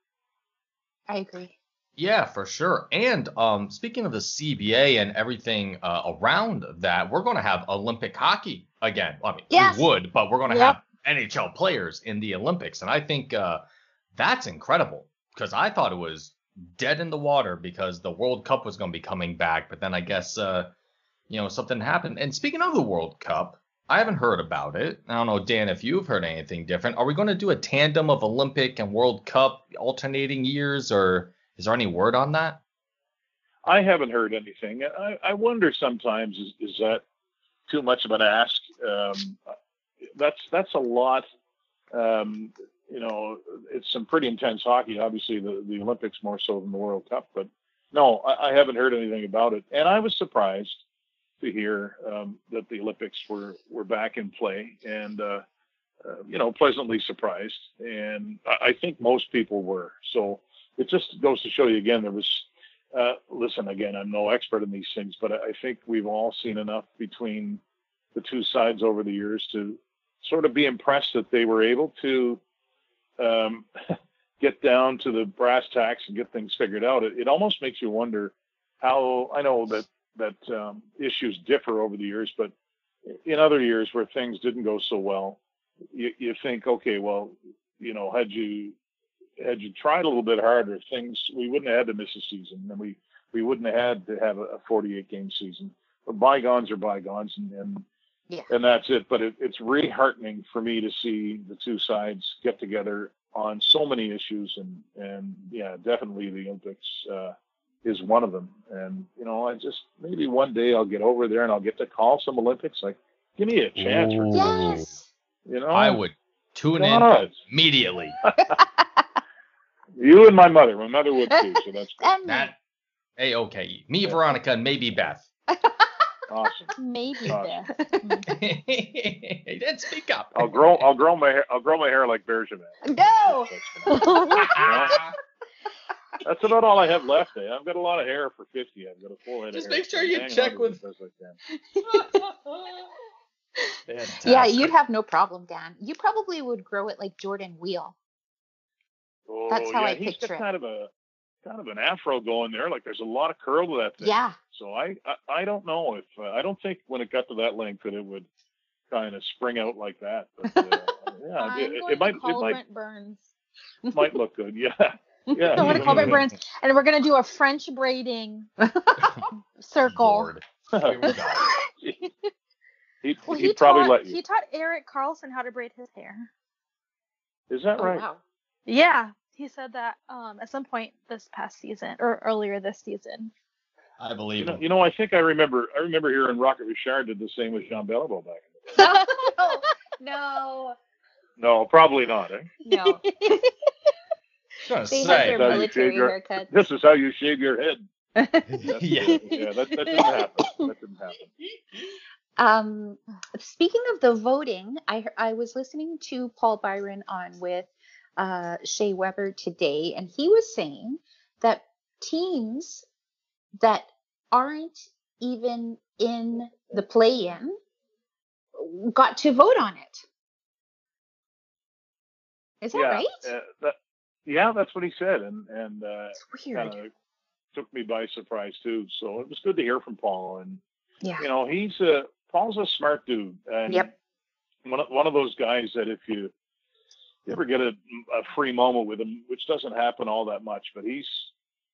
I agree. Yeah, for sure. And um, speaking of the C B A and everything uh, around that, we're going to have Olympic hockey again. I mean, yes. we would, but we're going to yep. have N H L players in the Olympics, and I think uh, that's incredible, because I thought it was dead in the water because the World Cup was going to be coming back. But then I guess, uh, you know, something happened. And speaking of the World Cup, I haven't heard about it. I don't know, Dan, if you've heard anything different. Are we going to do a tandem of Olympic and World Cup alternating years, or is there any word on that? I haven't heard anything. I, I wonder sometimes, is, is that too much of an ask? Um, that's, that's a lot. Um, You know, it's some pretty intense hockey, obviously, the, the Olympics more so than the World Cup. But no, I, I haven't heard anything about it. And I was surprised to hear um, that the Olympics were, were back in play, and, uh, uh, you know, pleasantly surprised. And I, I think most people were. So it just goes to show you again, there was, uh, listen, again, I'm no expert in these things, but I, I think we've all seen enough between the two sides over the years to sort of be impressed that they were able to Um, get down to the brass tacks and get things figured out. It, it almost makes you wonder how I know that that um, issues differ over the years, but in other years where things didn't go so well, you, you think, okay, well, you know, had you had you tried a little bit harder, things we wouldn't have had to miss a season, and we we wouldn't have had to have a forty-eight game season. But bygones are bygones, and and, yeah. and that's it. But it, it's really heartening for me to see the two sides get together on so many issues, and and yeah, definitely the Olympics uh, is one of them. And you know, I just maybe one day I'll get over there and I'll get to call some Olympics. Like, give me a chance. Ooh. Yes. You know, I would tune God. in immediately. You and my mother. My mother would too, so that's good. That, hey, okay. Me, yeah. Veronica, and maybe Beth. Awesome. Maybe awesome. Beth. Then speak up. I'll grow. I'll grow my hair. I'll grow my hair like Bergevin. No. That's, you know, that's about all I have left. Eh? I've got a lot of hair for fifty. I've got a full head. Just of hair. Just make sure you Dang check with. Yeah, you'd have no problem, Dan. You probably would grow it like Jordan Weal. Oh, that's how yeah, I he's picture got kind it. Of a kind of an afro going there. Like there's a lot of curl to that thing. Yeah. So I I, I don't know if uh, I don't think when it got to that length that it would kind of spring out like that. But uh, yeah, it, it, it might it might Brent Burns. Might look good. Yeah. Yeah. I'm going to call Brent Burns, and we're going to do a French braiding circle. Here we go. he, he, well, he, he probably taught, let you. He taught Eric Carlson how to braid his hair. Is that oh, right? Wow. Yeah. He said that um, at some point this past season or earlier this season. I believe. You know, you know, I think I remember. I remember hearing Rocket Richard did the same with Jean Beliveau back in the day. No, no. No, probably not. Eh? No. They had their military haircuts. This is how you shave your head. That's yeah, it. yeah, that, that didn't happen. That didn't happen. Um, speaking of the voting, I I was listening to Paul Byron on with. Uh, Shea Weber today, and he was saying that teams that aren't even in the play-in got to vote on it. Is that yeah, right? Uh, that, yeah, that's what he said, and and uh, kind of took me by surprise too. So it was good to hear from Paul, and yeah. you know, he's a Paul's a smart dude, and yep. one one of those guys that if you You ever get a, a free moment with him, which doesn't happen all that much, but he's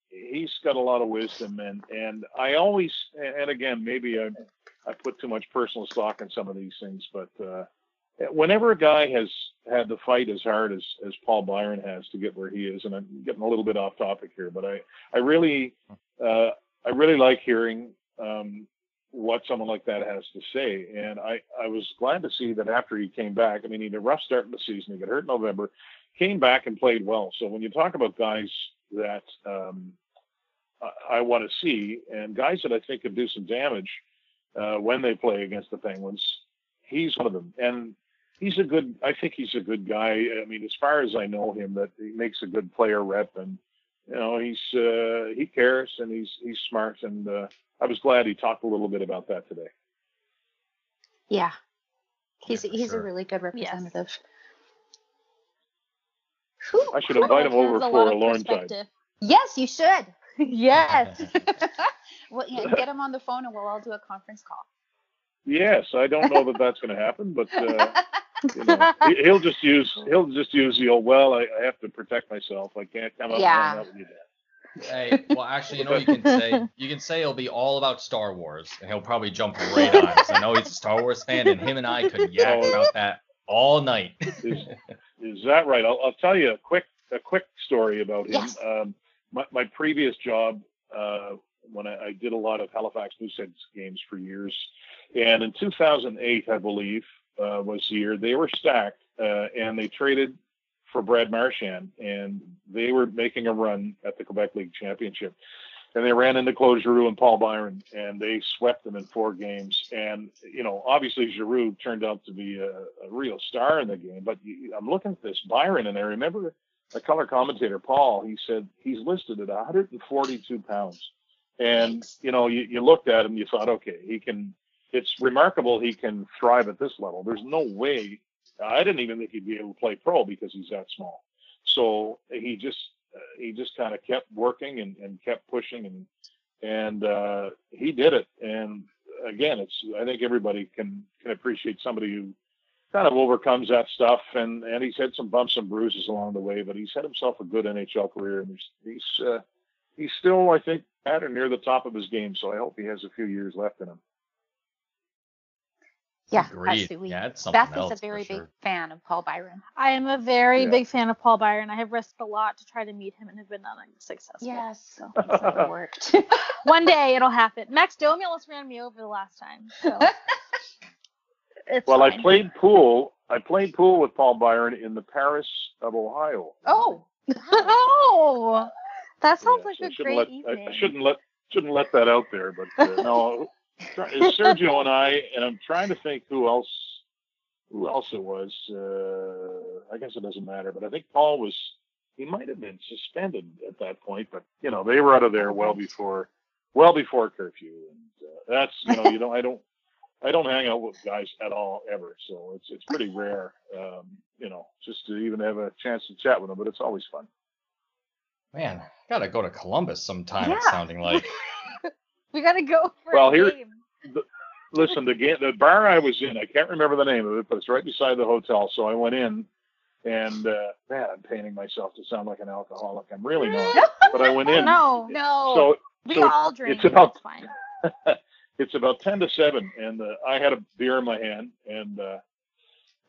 he's got a lot of wisdom, and and I always and again maybe I I put too much personal stock in some of these things, but uh, whenever a guy has had to fight as hard as as Paul Byron has to get where he is, and I'm getting a little bit off topic here, but I I really uh, I really like hearing um, what someone like that has to say. And I, I was glad to see that after he came back, I mean, he had a rough start in the season. He got hurt in November, came back and played well. So when you talk about guys that um, I, I want to see and guys that I think could do some damage uh, when they play against the Penguins, he's one of them. And he's a good, I think he's a good guy. I mean, as far as I know him, that he makes a good player rep, and, you know, he's, uh, he cares, and he's, he's smart. And, uh, I was glad he talked a little bit about that today. Yeah. He's yeah, he's sure. a really good representative. Yes. I should invite him over a for a Laurentide. Yes, you should. Yes. Well, yeah, get him on the phone and we'll all do a conference call. Yes, I don't know that that's going to happen, but uh, you know, he, he'll just use he'll just use the old, well, I, I have to protect myself. I can't come up yeah. and do that. Hey, well, actually, you know, you can say you can say it'll be all about Star Wars, and he'll probably jump right on. Because I know he's a Star Wars fan, and him and I could yak oh, about that all night. Is, is that right? I'll, I'll tell you a quick a quick story about him. Yes. Um, my my previous job, uh, when I, I did a lot of Halifax Moose Heads games for years, and in two thousand eight, I believe, uh, was the year they were stacked, uh, and they traded for Brad Marchand, and they were making a run at the Quebec League Championship, and they ran into Claude Giroux and Paul Byron, and they swept them in four games. And you know, obviously Giroux turned out to be a, a real star in the game. But you, I'm looking at this Byron, and I remember the color commentator Paul. He said he's listed at one hundred forty-two pounds, and you know, you, you looked at him, you thought, okay, he can. It's remarkable he can thrive at this level. There's no way. I didn't even think he'd be able to play pro because he's that small. So he just uh, he just kind of kept working and, and kept pushing, and and uh, he did it. And again, it's I think everybody can can appreciate somebody who kind of overcomes that stuff. And, and he's had some bumps and bruises along the way, but he's had himself a good N H L career, and he's he's, uh, he's still, I think, at or near the top of his game. So I hope he has a few years left in him. Yeah, absolutely. Yeah, Beth is a very big sure. fan of Paul Byron. I am a very yeah. big fan of Paul Byron. I have risked a lot to try to meet him and have been unsuccessful. Yes, so it's never worked. One day it'll happen. Max Domi almost ran me over the last time. So. It's well, fine. I played pool. I played pool with Paul Byron in the Paris of Ohio. Oh, oh, that sounds yeah, like so a great let, evening. I, I shouldn't let shouldn't let that out there, but uh, no. Sergio and I, and I'm trying to think who else, who else it was. Uh, I guess it doesn't matter, but I think Paul was. He might have been suspended at that point, but you know they were out of there well before, well before curfew, and uh, that's you know you don't I don't. I don't hang out with guys at all ever, so it's it's pretty rare, um, you know, just to even have a chance to chat with them. But it's always fun. Man, gotta go to Columbus sometime. Yeah. It's sounding like we gotta go for well, a here, game. The, listen, the game, the bar I was in, I can't remember the name of it, but it's right beside the hotel. So I went in, and uh, man, I'm painting myself to sound like an alcoholic. I'm really not, but I went in. No, no. So we so all drink. It's about. It's fine. It's about ten to seven, and uh, I had a beer in my hand, and uh,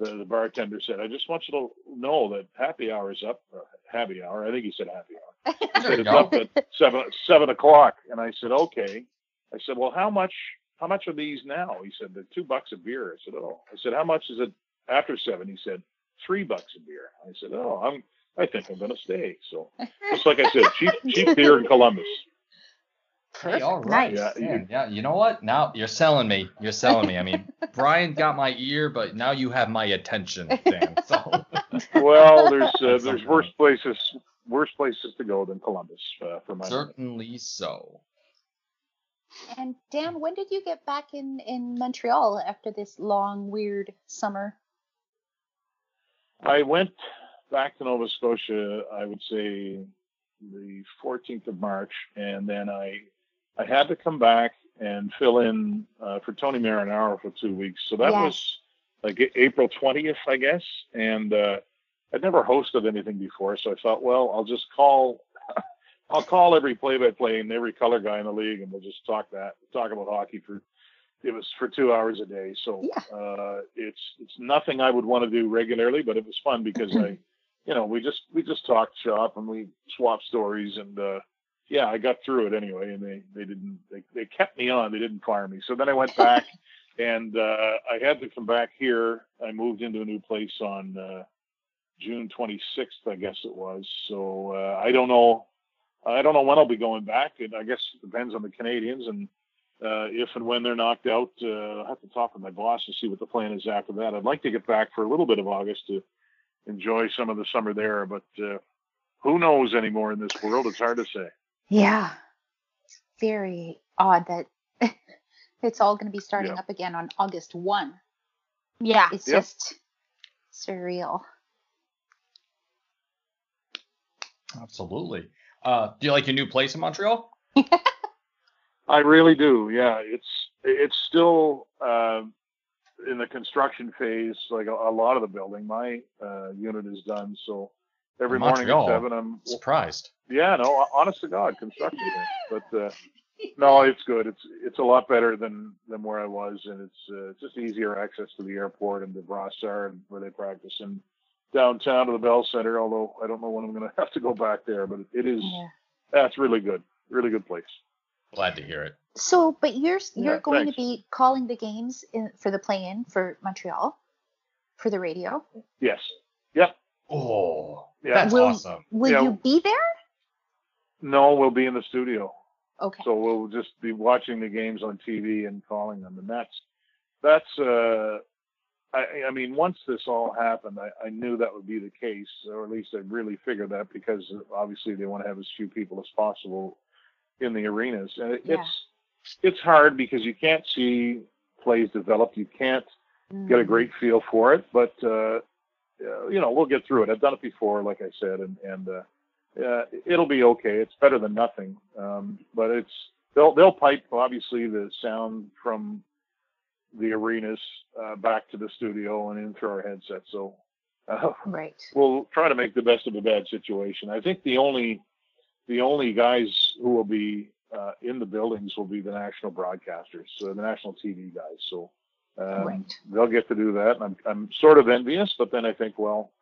the, the bartender said, I just want you to know that happy hour is up. Happy hour. I think he said happy hour. He said, it's up at seven o'clock. And I said, okay. I said, well, how much How much are these now? He said, they're two bucks a beer. I said, oh. I said, how much is it after seven? He said, three bucks a beer. I said, oh, I'm, I think I'm going to stay. So just like I said, cheap, cheap beer in Columbus. Hey, all right. Nice. Yeah, man, yeah, you know what? Now you're selling me. You're selling me. I mean, Brian got my ear, but now you have my attention, Dan. So. Well, there's uh, there's worse places worse places to go than Columbus uh, for my certainly opinion. So. And Dan, when did you get back in, in Montreal after this long weird summer? I went back to Nova Scotia. I would say the fourteenth of March, and then I. I had to come back and fill in uh, for Tony Marinaro for two weeks. So that yes. was like April twentieth, I guess. And uh, I'd never hosted anything before. So I thought, well, I'll just call, I'll call every play-by-play and every color guy in the league. And we'll just talk that, talk about hockey for, it was for two hours a day. So yeah. uh, it's, it's nothing I would want to do regularly, but it was fun because I, you know, we just, we just talked shop and we swapped stories and, uh, yeah, I got through it anyway, and they, they didn't they, they kept me on. They didn't fire me. So then I went back, and uh, I had to come back here. I moved into a new place on uh, June twenty-sixth, I guess it was. So uh, I don't know, I don't know when I'll be going back. And I guess it depends on the Canadians, and uh, if and when they're knocked out, uh, I'll have to talk with my boss and see what the plan is after that. I'd like to get back for a little bit of August to enjoy some of the summer there, but uh, who knows anymore in this world? It's hard to say. Yeah, it's very odd that it's all going to be starting yeah. up again on August first. Yeah, it's yep. just surreal. Absolutely. Uh, do you like your new place in Montreal? I really do. Yeah, it's it's still uh, in the construction phase, like a, a lot of the building. My uh, unit is done, so. Every morning at seven, I'm surprised. Yeah, no, honest to God, construction. But uh, no, it's good. It's it's a lot better than, than where I was, and it's uh, just easier access to the airport and the Brossard where they practice, and downtown to the Bell Center. Although I don't know when I'm going to have to go back there, but it is yeah. that's really good, really good place. Glad to hear it. So, but you're you're yeah, going thanks. to be calling the games in, for the play-in for Montreal for the radio. Yes. Yep. Oh, yeah. That's will, awesome. Will yeah. you be there? No, we'll be in the studio. Okay. So we'll just be watching the games on T V and calling them. And that's, that's, uh, I, I mean, once this all happened, I, I knew that would be the case, or at least I really figured that because obviously they want to have as few people as possible in the arenas. And it, yeah. it's, it's hard because you can't see plays develop. You can't mm. get a great feel for it, but, uh, Uh, you know, we'll get through it. I've done it before, like I said, and, and uh, uh, it'll be okay. It's better than nothing. Um, but it's they'll they'll pipe obviously the sound from the arenas uh, back to the studio and in through our headsets. So uh, right, we'll try to make the best of a bad situation. I think the only the only guys who will be uh, in the buildings will be the national broadcasters, so the national T V guys. So um, right. they'll get to do that. And I'm I'm sort of envious, but then I think, well,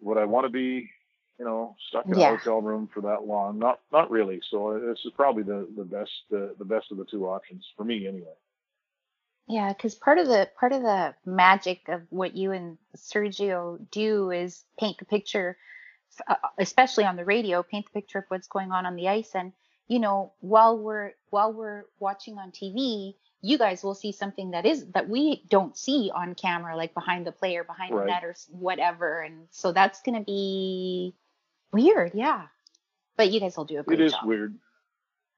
would I want to be, you know, stuck in yeah. a hotel room for that long? Not, not really. So this is probably the, the best, the, the best of the two options for me anyway. Yeah. Cause part of the, part of the magic of what you and Sergio do is paint the picture, especially on the radio, paint the picture of what's going on on the ice. And, you know, while we're, while we're watching on T V, you guys will see something that is that we don't see on camera, like behind the player, behind right. the net or whatever. And so that's going to be weird. Yeah. But you guys will do a great job. It is job. Weird.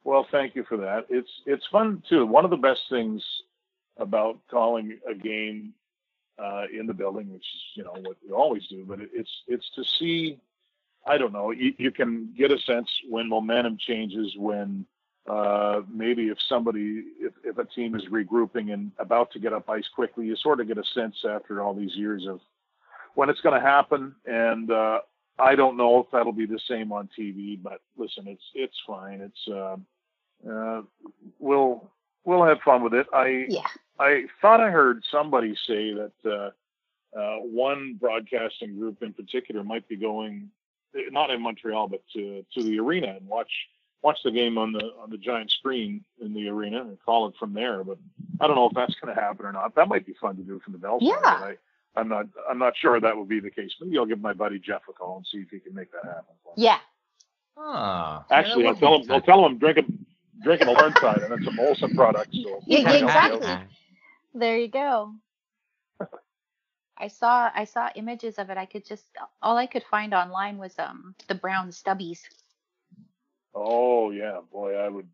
Well, thank you for that. It's, it's fun too. One of the best things about calling a game uh, in the building, which is, you know, what we always do, but it, it's, it's to see, I don't know, you, you can get a sense when momentum changes, when, Uh, maybe if somebody, if, if a team is regrouping and about to get up ice quickly, you sort of get a sense after all these years of when it's going to happen. And uh, I don't know if that'll be the same on T V, but listen, it's it's fine. It's uh, uh, we'll we'll have fun with it. I yeah. I thought I heard somebody say that uh, uh, one broadcasting group in particular might be going not in Montreal but to to the arena and watch. Watch the game on the on the giant screen in the arena and call it from there. But I don't know if that's going to happen or not. That might be fun to do from the Bell Center. Yeah. I, I'm not I'm not sure that will be the case. Maybe I'll give my buddy Jeff a call and see if he can make that happen. Yeah. Ah. Actually, I'll tell him. I'll tell him I'm drinking drinking a Laurentide and it's a Molson product. So yeah, exactly. Know. There you go. I saw I saw images of it. I could just all I could find online was um the brown stubbies. Oh yeah, boy! I would,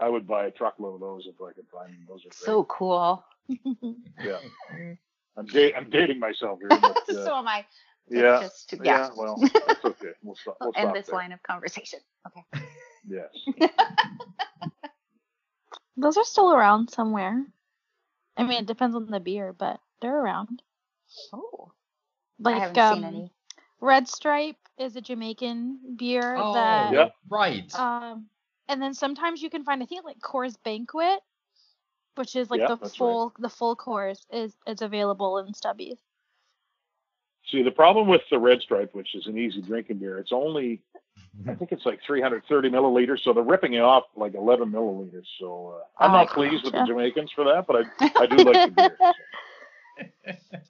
I would buy a truckload of those if I could find them. Those are great. So cool. yeah, I'm, da- I'm dating myself here. But, uh, so am I. Yeah, just, yeah, yeah. Well, that's okay. We'll stop. We'll end stop this there. Line of conversation. Okay. Yes. Those are still around somewhere. I mean, it depends on the beer, but they're around. Oh. Like, I haven't um, seen any. Red Stripe is a Jamaican beer. Oh, that, yeah. Right. Um, and then sometimes you can find, I think, like Coors Banquet, which is like yeah, the full right. the full Coors is it's available in Stubbies. See, the problem with the Red Stripe, which is an easy drinking beer, it's only, I think it's like three hundred thirty milliliters, so they're ripping it off like eleven milliliters. So uh, I'm oh, not pleased gotcha. with the Jamaicans for that, but I I do like the beer. So.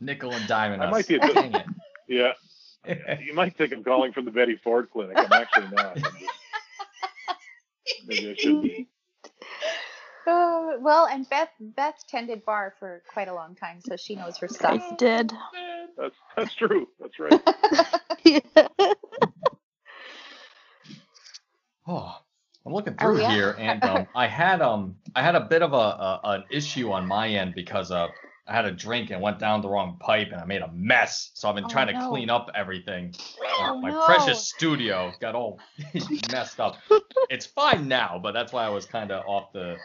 Nickel and diamond. I us. might be a good thing. Yeah, you might think I'm calling from the Betty Ford Clinic. I'm actually not. I'm just, maybe I should be. Uh, well, and Beth Beth tended bar for quite a long time, so she knows her stuff. I did. That's that's true. That's right. yeah. Oh, I'm looking through oh, yeah. here, and um, I had um I had a bit of a, a an issue on my end because of. Uh, I had a drink and went down the wrong pipe and I made a mess. So I've been oh, trying no. to clean up everything. Oh, my no. precious studio got all messed up. It's fine now, but that's why I was kind of off the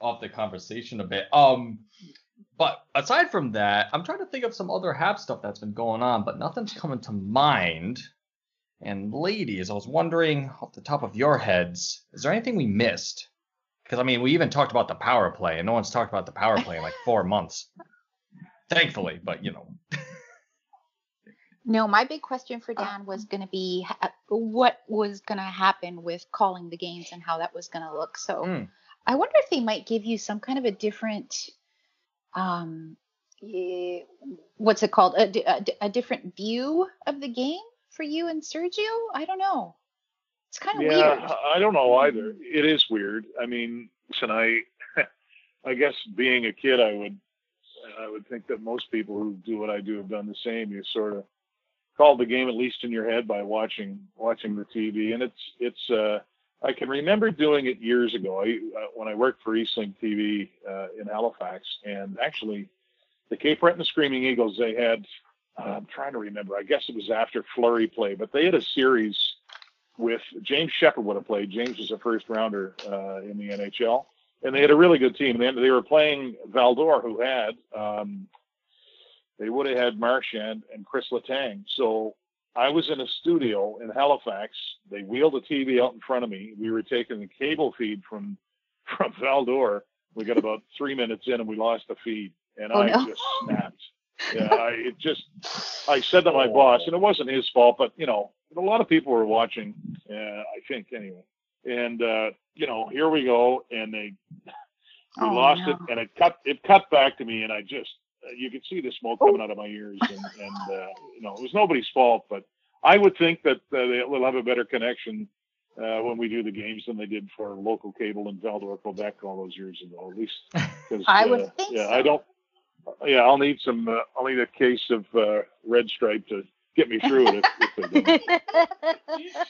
off the conversation a bit. Um, but aside from that, I'm trying to think of some other Habs stuff that's been going on, but nothing's coming to mind. And ladies, I was wondering off the top of your heads, is there anything we missed? Because I mean, we even talked about the power play, and no one's talked about the power play in like four months. Thankfully, but you know. No, my big question for Dan was going to be ha- what was going to happen with calling the games and how that was going to look. So mm. I wonder if they might give you some kind of a different, um, eh, what's it called? A, a, a different view of the game for you and Sergio? I don't know. It's kind of yeah, weird. I don't know either. It is weird. I mean, and I, I guess being a kid, I would. I would think that most people who do what I do have done the same. You sort of call the game, at least in your head, by watching watching the T V. And it's it's. Uh, I can remember doing it years ago. I, uh, when I worked for Eastlink T V uh, in Halifax, and actually, the Cape Breton Screaming Eagles. They had. Uh, I'm trying to remember. I guess it was after Flurry Play, but they had a series with James Shepard would have played. James was a first rounder uh, in the N H L, and they had a really good team. They, they were playing Val-d'Or, who had um, they would have had Marchand and Chris Letang. So I was in a studio in Halifax. They wheeled a T V out in front of me. We were taking the cable feed from from Val-d'Or. We got about three minutes in and we lost the feed, and oh, I no. just snapped. Yeah, I, it just, I said to my oh. boss, and it wasn't his fault, but, you know, a lot of people were watching, uh, I think, anyway. And, uh, you know, here we go. And they, we oh, lost no. it. And it cut, it cut back to me. And I just, uh, you could see the smoke oh. coming out of my ears. And, and uh, you know, it was nobody's fault. But I would think that uh, they'll have a better connection uh, when we do the games than they did for local cable in Val-d'Or, Quebec, all those years ago, at least. I uh, would think yeah, so. I don't. Yeah, I'll need some. Uh, I'll need a case of uh, Red Stripe to get me through it. If, if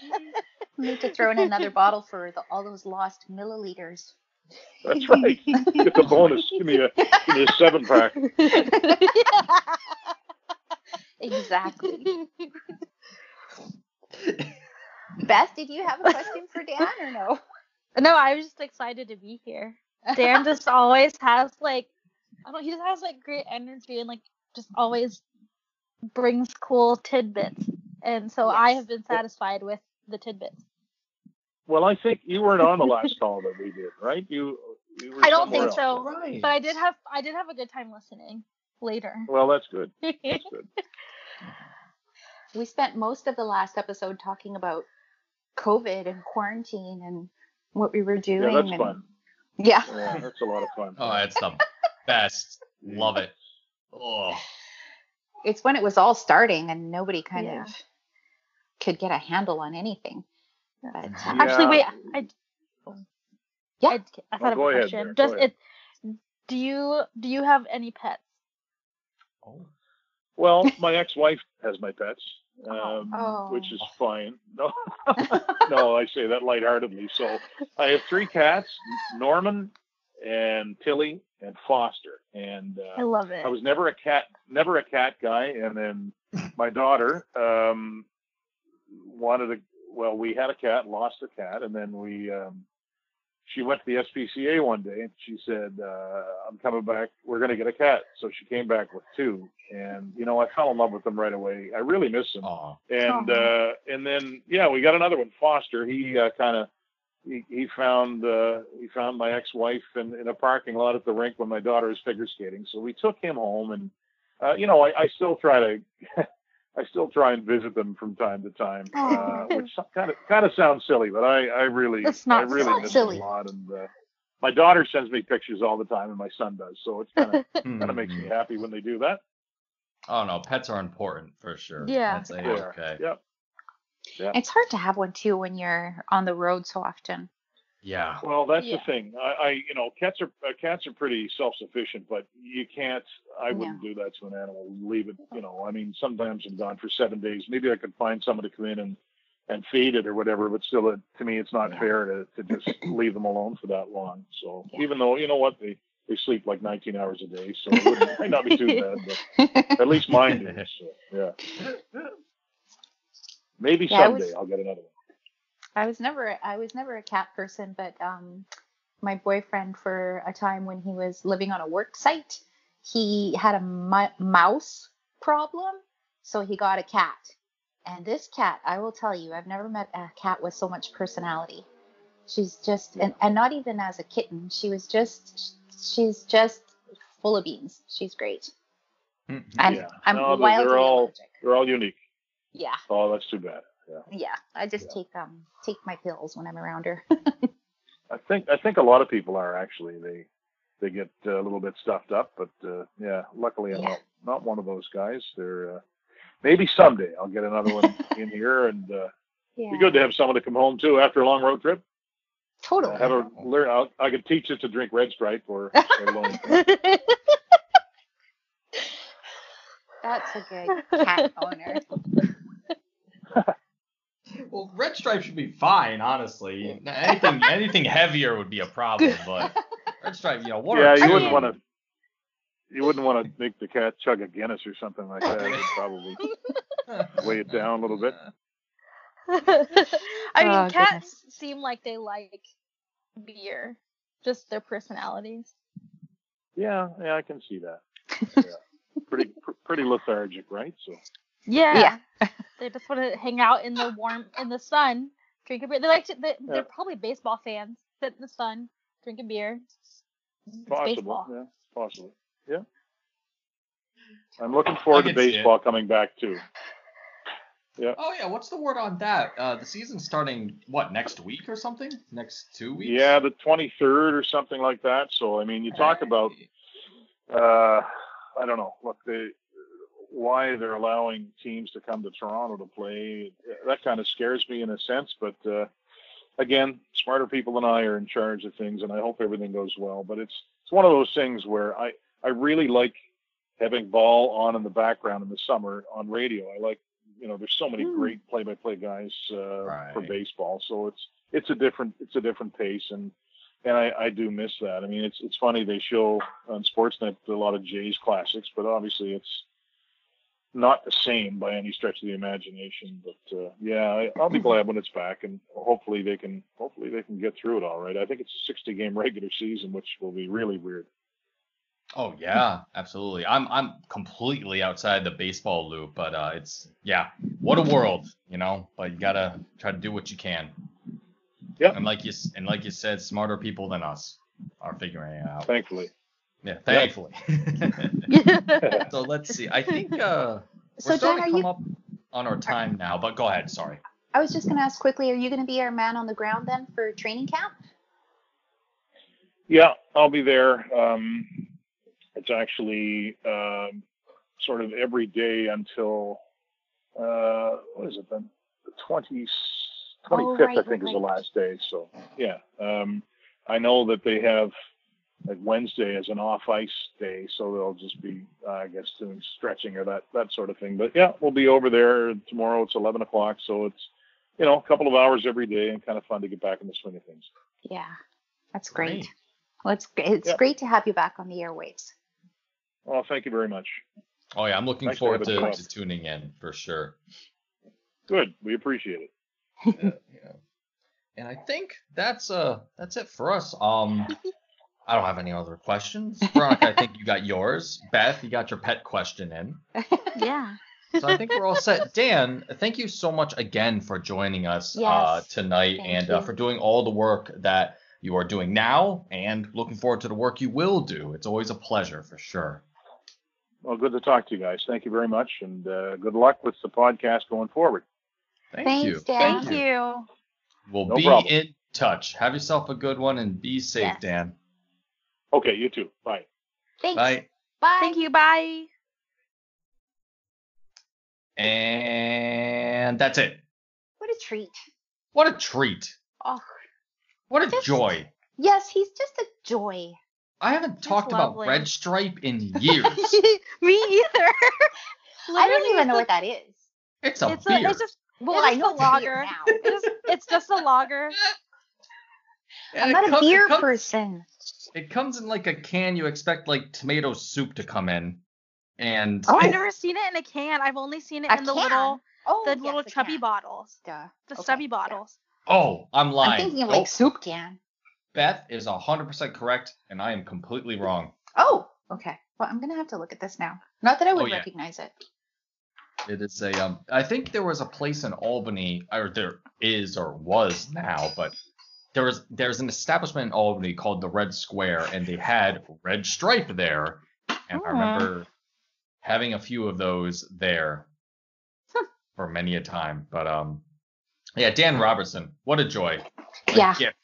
we need to throw in another bottle for the, all those lost milliliters. That's right. Get the bonus. Give me a, give me a seven pack. Exactly. Beth, did you have a question for Dan or no? No, I was just excited to be here. Dan just always has like. I don't. He just has like great energy and like just always brings cool tidbits, and so yes. I have been satisfied with the tidbits. Well, I think you weren't on the last call that we did, right? You. you were I don't think else. so, right. But I did have I did have a good time listening later. Well, that's good. That's good. We spent most of the last episode talking about COVID and quarantine and what we were doing. Yeah, that's and, fun. Yeah. yeah, that's a lot of fun. Oh, that's something. Best. Love it. Oh. It's when it was all starting and nobody kind yeah. of could get a handle on anything. But yeah. Actually, wait. I, I, yeah. I, I thought oh, of a question. Just it, do you do you have any pets? Oh. Well, my ex-wife has my pets, um, oh. which is fine. No, no, I say that lightheartedly. So I have three cats: Norman and Tilly and Foster. And uh, I love it. I was never a cat, never a cat guy. And then my daughter um, wanted a, well, we had a cat, lost a cat. And then we, um, she went to the S P C A one day and she said, uh, I'm coming back. We're going to get a cat. So she came back with two, and, you know, I fell in love with them right away. I really miss them. Aww. And, Aww. uh, and then, yeah, we got another one, Foster. He uh, kind of, He, he found uh, he found my ex-wife in, in a parking lot at the rink when my daughter was figure skating. So we took him home, and uh, you know, I, I still try to I still try and visit them from time to time, uh, which kind of kind of sounds silly, but I I really it's not, I really it's miss silly. them a lot. And uh, my daughter sends me pictures all the time, and my son does. So it kind of kind of makes me happy when they do that. Oh no, pets are important for sure. Yeah, that's okay. Yep. Yeah. It's hard to have one too when you're on the road so often. Yeah. Well, that's yeah. the thing. I, I, you know, cats are cats are pretty self-sufficient, but you can't. I wouldn't yeah. do that to an animal. Leave it. You know, I mean, sometimes I'm gone for seven days. Maybe I could find someone to come in and, and feed it or whatever. But still, it, to me, it's not yeah. fair to, to just leave them alone for that long. So yeah. even though you know what they. They sleep like nineteen hours a day, so it wouldn't, it might not be too bad. But at least mine do. So, yeah. Maybe yeah, someday was, I'll get another one. I was never I was never a cat person, but um, my boyfriend for a time when he was living on a work site, he had a mu- mouse problem, so he got a cat. And this cat, I will tell you, I've never met a cat with so much personality. She's just, yeah. and, and not even as a kitten, she was just, she's just full of beans. She's great. Mm-hmm. And yeah. I'm no, wildly they're all, allergic. They're all unique. Yeah. Oh, that's too bad. Yeah. Yeah. I just yeah. take um take my pills when I'm around her. I think I think a lot of people are actually they they get a little bit stuffed up, but uh, yeah, luckily I'm yeah. not, not one of those guys. They're uh, maybe someday I'll get another one in here, and uh, yeah. it'd be good to have someone to come home to after a long road trip. Totally. Uh, have a learn. I'll, I could teach it to drink Red Stripe or. or Lone Stripe. That's a good cat owner. Well, Red Stripe should be fine, honestly. Anything anything heavier would be a problem, but Red Stripe, you know, what? Yeah, you wouldn't want to. You wouldn't want to make the cat chug a Guinness or something like that. It'd probably weigh it down a little bit. I mean, oh, cats goodness. seem like they like beer, just their personalities. Yeah, yeah, I can see that. Yeah. pretty, pr- pretty lethargic, right? So. Yeah, yeah. They just want to hang out in the warm, in the sun, drink a beer. They like to, they, yeah. They're probably baseball fans. Sit in the sun, drink a beer. It's possible, baseball. yeah, possible, yeah. I'm looking forward to baseball it. coming back too. Yeah. Oh yeah, what's the word on that? Uh, the season's starting what next week or something? Next two weeks? Yeah, the twenty-third or something like that. So I mean, you talk about uh, I don't know what they why they're allowing teams to come to Toronto to play. That kind of scares me in a sense, but uh, again, smarter people than I are in charge of things, and I hope everything goes well. But it's it's one of those things where I I really like having ball on in the background in the summer on radio. I like. You know, there's so many great play-by-play guys uh, right. for baseball, so it's it's a different it's a different pace, and and I, I do miss that. I mean, it's it's funny they show on Sportsnet a lot of Jays classics, but obviously it's not the same by any stretch of the imagination. But uh, yeah, I, I'll be glad when it's back, and hopefully they can hopefully they can get through it all right. I think it's a sixty game regular season, which will be really weird. Oh yeah, absolutely. I'm I'm completely outside the baseball loop, but uh, it's yeah, what a world, you know. But you gotta try to do what you can. Yeah. And like you and like you said, smarter people than us are figuring it out. Thankfully. Yeah, thankfully. Yeah. So let's see. I think uh, we're so starting Jen, to come you... up on our time now. But go ahead. Sorry. I was just gonna ask quickly. Are you gonna be our man on the ground then for training camp? Yeah, I'll be there. Um, It's actually um, sort of every day until, uh, what is it then? The twentieth, twenty-fifth, oh, right, I think, right. is the last day. So, yeah. Um, I know that they have, like, Wednesday as an off-ice day, so they'll just be, uh, I guess, doing stretching or that, that sort of thing. But, yeah, we'll be over there tomorrow. It's eleven o'clock, so it's, you know, a couple of hours every day and kind of fun to get back in the swing of things. Yeah, that's great. great. Well, it's it's yeah. great to have you back on the airwaves. Well, thank you very much. Oh, yeah. I'm looking nice forward to, to tuning in for sure. Good. We appreciate it. yeah, yeah. And I think that's uh that's it for us. Um, I don't have any other questions. Veronica, I think you got yours. Beth, you got your pet question in. Yeah. So I think we're all set. Dan, thank you so much again for joining us yes, uh, tonight and uh, for doing all the work that you are doing now and looking forward to the work you will do. It's always a pleasure for sure. Well, good to talk to you guys. Thank you very much, and uh, good luck with the podcast going forward. Thank Thanks, you. Dan. Thank you. We'll no be problem. in touch. Have yourself a good one and be safe, yes. Dan. Okay, you too. Bye. Thanks. Bye. Bye. Thank you. Bye. And that's it. What a treat. What a treat. Oh. What a just, joy. Yes, he's just a joy. I haven't That's talked lovely. about Red Stripe in years. Me either. I don't even know what that is. It's a it's beer. A, it's just, well, it's I know lager. It's, it's just a lager. And I'm not a comes, beer it comes, person. It comes in like a can. You expect like tomato soup to come in. And oh, I've never seen it in a can. I've only seen it a in the can? little, oh, the yes, little chubby can. bottles. Duh. The okay, stubby bottles. Yeah. Oh, I'm lying. I'm thinking of, like, oh. soup can. Beth is one hundred percent correct, and I am completely wrong. Oh, okay. Well, I'm going to have to look at this now. Not that I would oh, yeah. recognize it. It is a, um, I think there was a place in Albany, or there is or was now, but there was, there's an establishment in Albany called the Red Square, and they had Red Stripe there. And oh. I remember having a few of those there huh. for many a time, but, um. Yeah, Dan Robertson, what a joy. What yeah. a gift.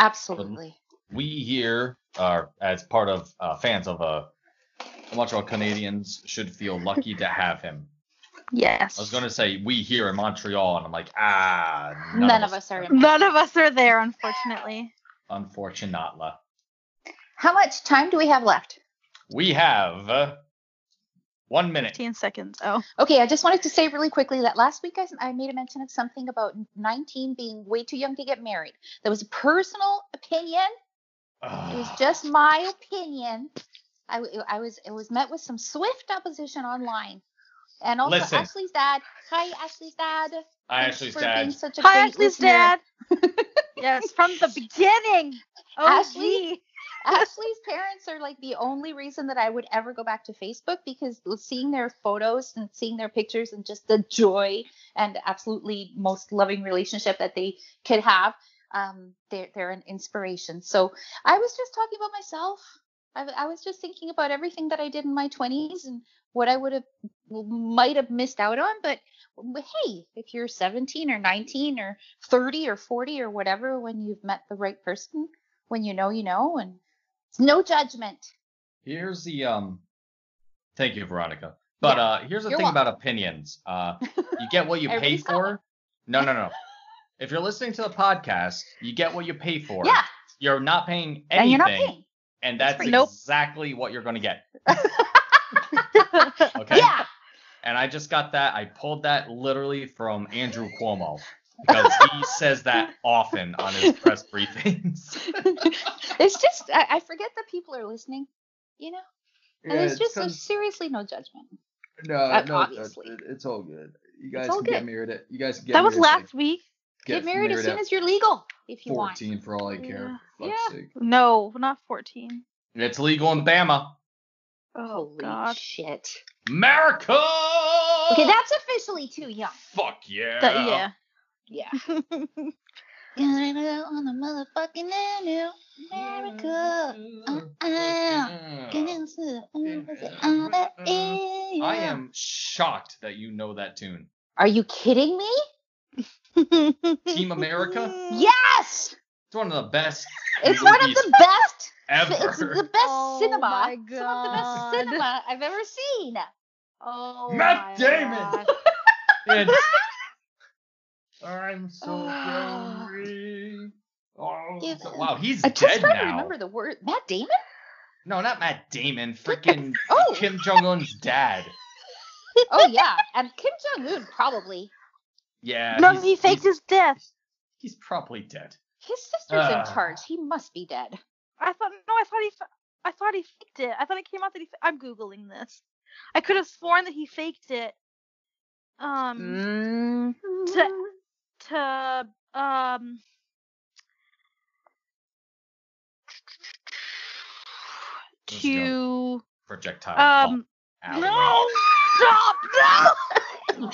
Absolutely. We here, uh, as part of uh, fans of uh, Montreal Canadiens, should feel lucky to have him. Yes. I was going to say, we here in Montreal, and I'm like, ah. None, none of us, us are in None of us are there, unfortunately. Unfortunately. How much time do we have left? We have... Uh, One minute. fifteen seconds. Oh. Okay, I just wanted to say really quickly that last week I, I made a mention of something about nineteen being way too young to get married. That was a personal opinion. Ugh. It was just my opinion. I, I was it was met with some swift opposition online. And also Listen. Ashley's dad. Hi, Ashley's dad. Hi, Thanks Ashley's dad. Hi, Ashley's listener. dad. Yes, from the beginning. Oh, Ashley. Ashley's parents are like the only reason that I would ever go back to Facebook, because seeing their photos and seeing their pictures and just the joy and absolutely most loving relationship that they could have, um, they're, they're an inspiration. So I was just talking about myself. I, I was just thinking about everything that I did in my twenties and what I would have, might have missed out on. But hey, if you're seventeen or nineteen or thirty or forty or whatever, when you've met the right person, when you know, you know, and it's no judgment. Here's the, um, thank you, Veronica. But yeah, uh, here's the thing welcome. about opinions. Uh, you get what you pay for. No, no, no. If you're listening to the podcast, you get what you pay for. Yeah. You're not paying anything. And you're not paying. And that's exactly nope. what you're going to get. Okay? Yeah. And I just got that. I pulled that literally from Andrew Cuomo, because he says that often on his press briefings. It's just, I, I forget that people are listening, you know? And yeah, there's just so seriously no judgment. No, uh, no, obviously. It, it's all good. You guys can good. get married. At, you guys can get that married. That was last like, week. Get, get married, married as soon as you're legal, if you want. fourteen for all I care. Yeah. yeah. No, not fourteen. It's legal in Bama. Oh, God. Shit. America! Okay, that's officially too young. Fuck yeah. That, yeah. Yeah. Gotta go on the motherfucking avenue, America. Uh, uh. I am shocked that you know that tune. Are you kidding me? Team America? Yes! It's one of the best. It's one of the best. Ever. It's the best oh cinema. My God. It's one of the best cinema I've ever seen. Oh, Matt Damon! I'm so sorry. Oh, yeah, so, wow, he's I dead now. I just trying to remember the word. Matt Damon? No, not Matt Damon. Freaking oh. Kim Jong-un's dad. Oh, yeah. And Kim Jong-un, probably. Yeah. No, he faked his death. He's probably dead. His sister's uh, in charge. He must be dead. I thought, no, I thought he, I thought he faked it. I thought it came out that he, I'm Googling this. I could have sworn that he faked it. Um, mm. to, to um Let's to projectile um oh, no stop no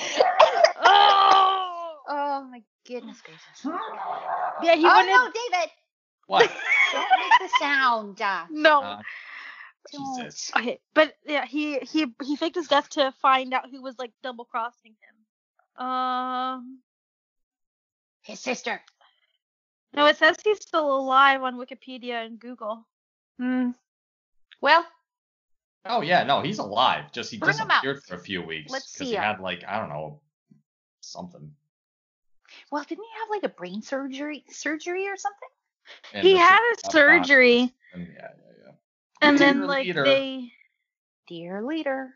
oh oh my goodness gracious yeah he oh wanted... no David what don't make the sound uh, no uh, Jesus okay but yeah he he he faked his death to find out who was like double crossing him. um His sister. No, it says he's still alive on Wikipedia and Google. Hmm. Well. Oh, yeah. No, he's alive. Just he disappeared for a few weeks. Let's see. Because he had, like, I don't know, something. Well, didn't he have, like, a brain surgery surgery or something? And he had a surgery. And, yeah, yeah, yeah. And dear then, like, leader. they... Dear leader.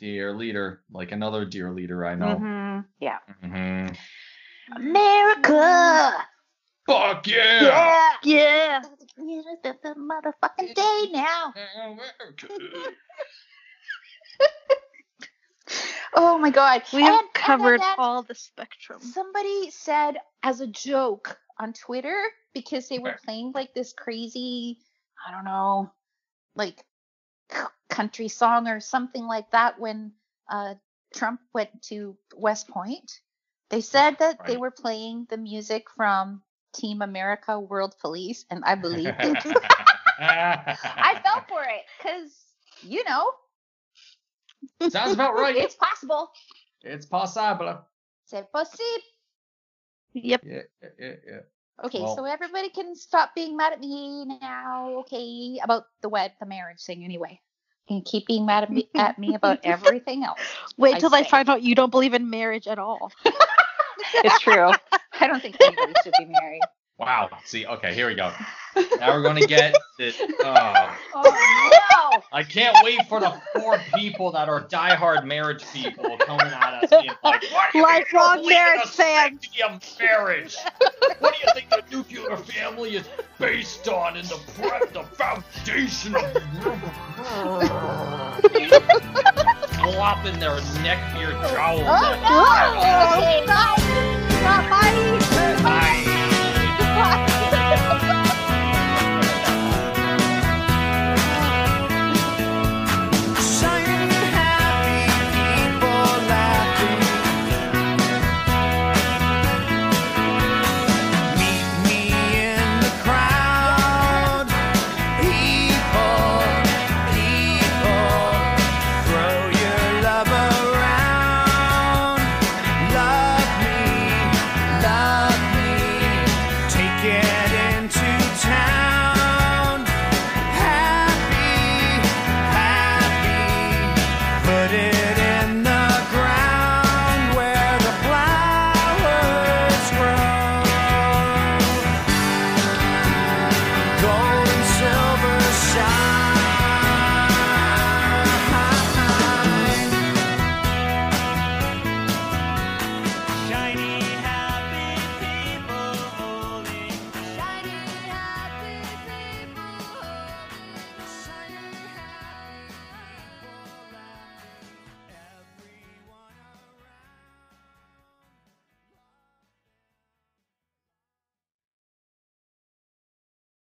Dear leader. Like, another dear leader I know. Mm-hmm. Yeah. Mm-hmm. America! Fuck yeah! Yeah! Yeah! It's the motherfucking day now! America! Oh my God. We have and, covered and then, all the spectrum. Somebody said as a joke on Twitter, because they were playing like this crazy, I don't know, like country song or something like that when uh, Trump went to West Point. They said that right. they were playing the music from Team America World Police, and I believed it. I fell for it, because, you know. Sounds about right. It's possible. It's possible. It's possible. Yep. Yeah, yeah, yeah. Okay, well, so everybody can stop being mad at me now, okay, about the wed, the marriage thing anyway. And keep being mad at me, at me about everything else. Wait till I, I find out you don't believe in marriage at all. It's true. I don't think anybody should be married. Wow. See, okay, here we go. Now we're going to get it. Oh. Oh, no. I can't wait for the four people that are diehard marriage people coming at us being like, lifelong marriage fans. Marriage. What do you think the nuclear family is based on in the, pre- the foundation of... flopping their neck, your jowls. Oh, no. Oh, okay, bye. Bye.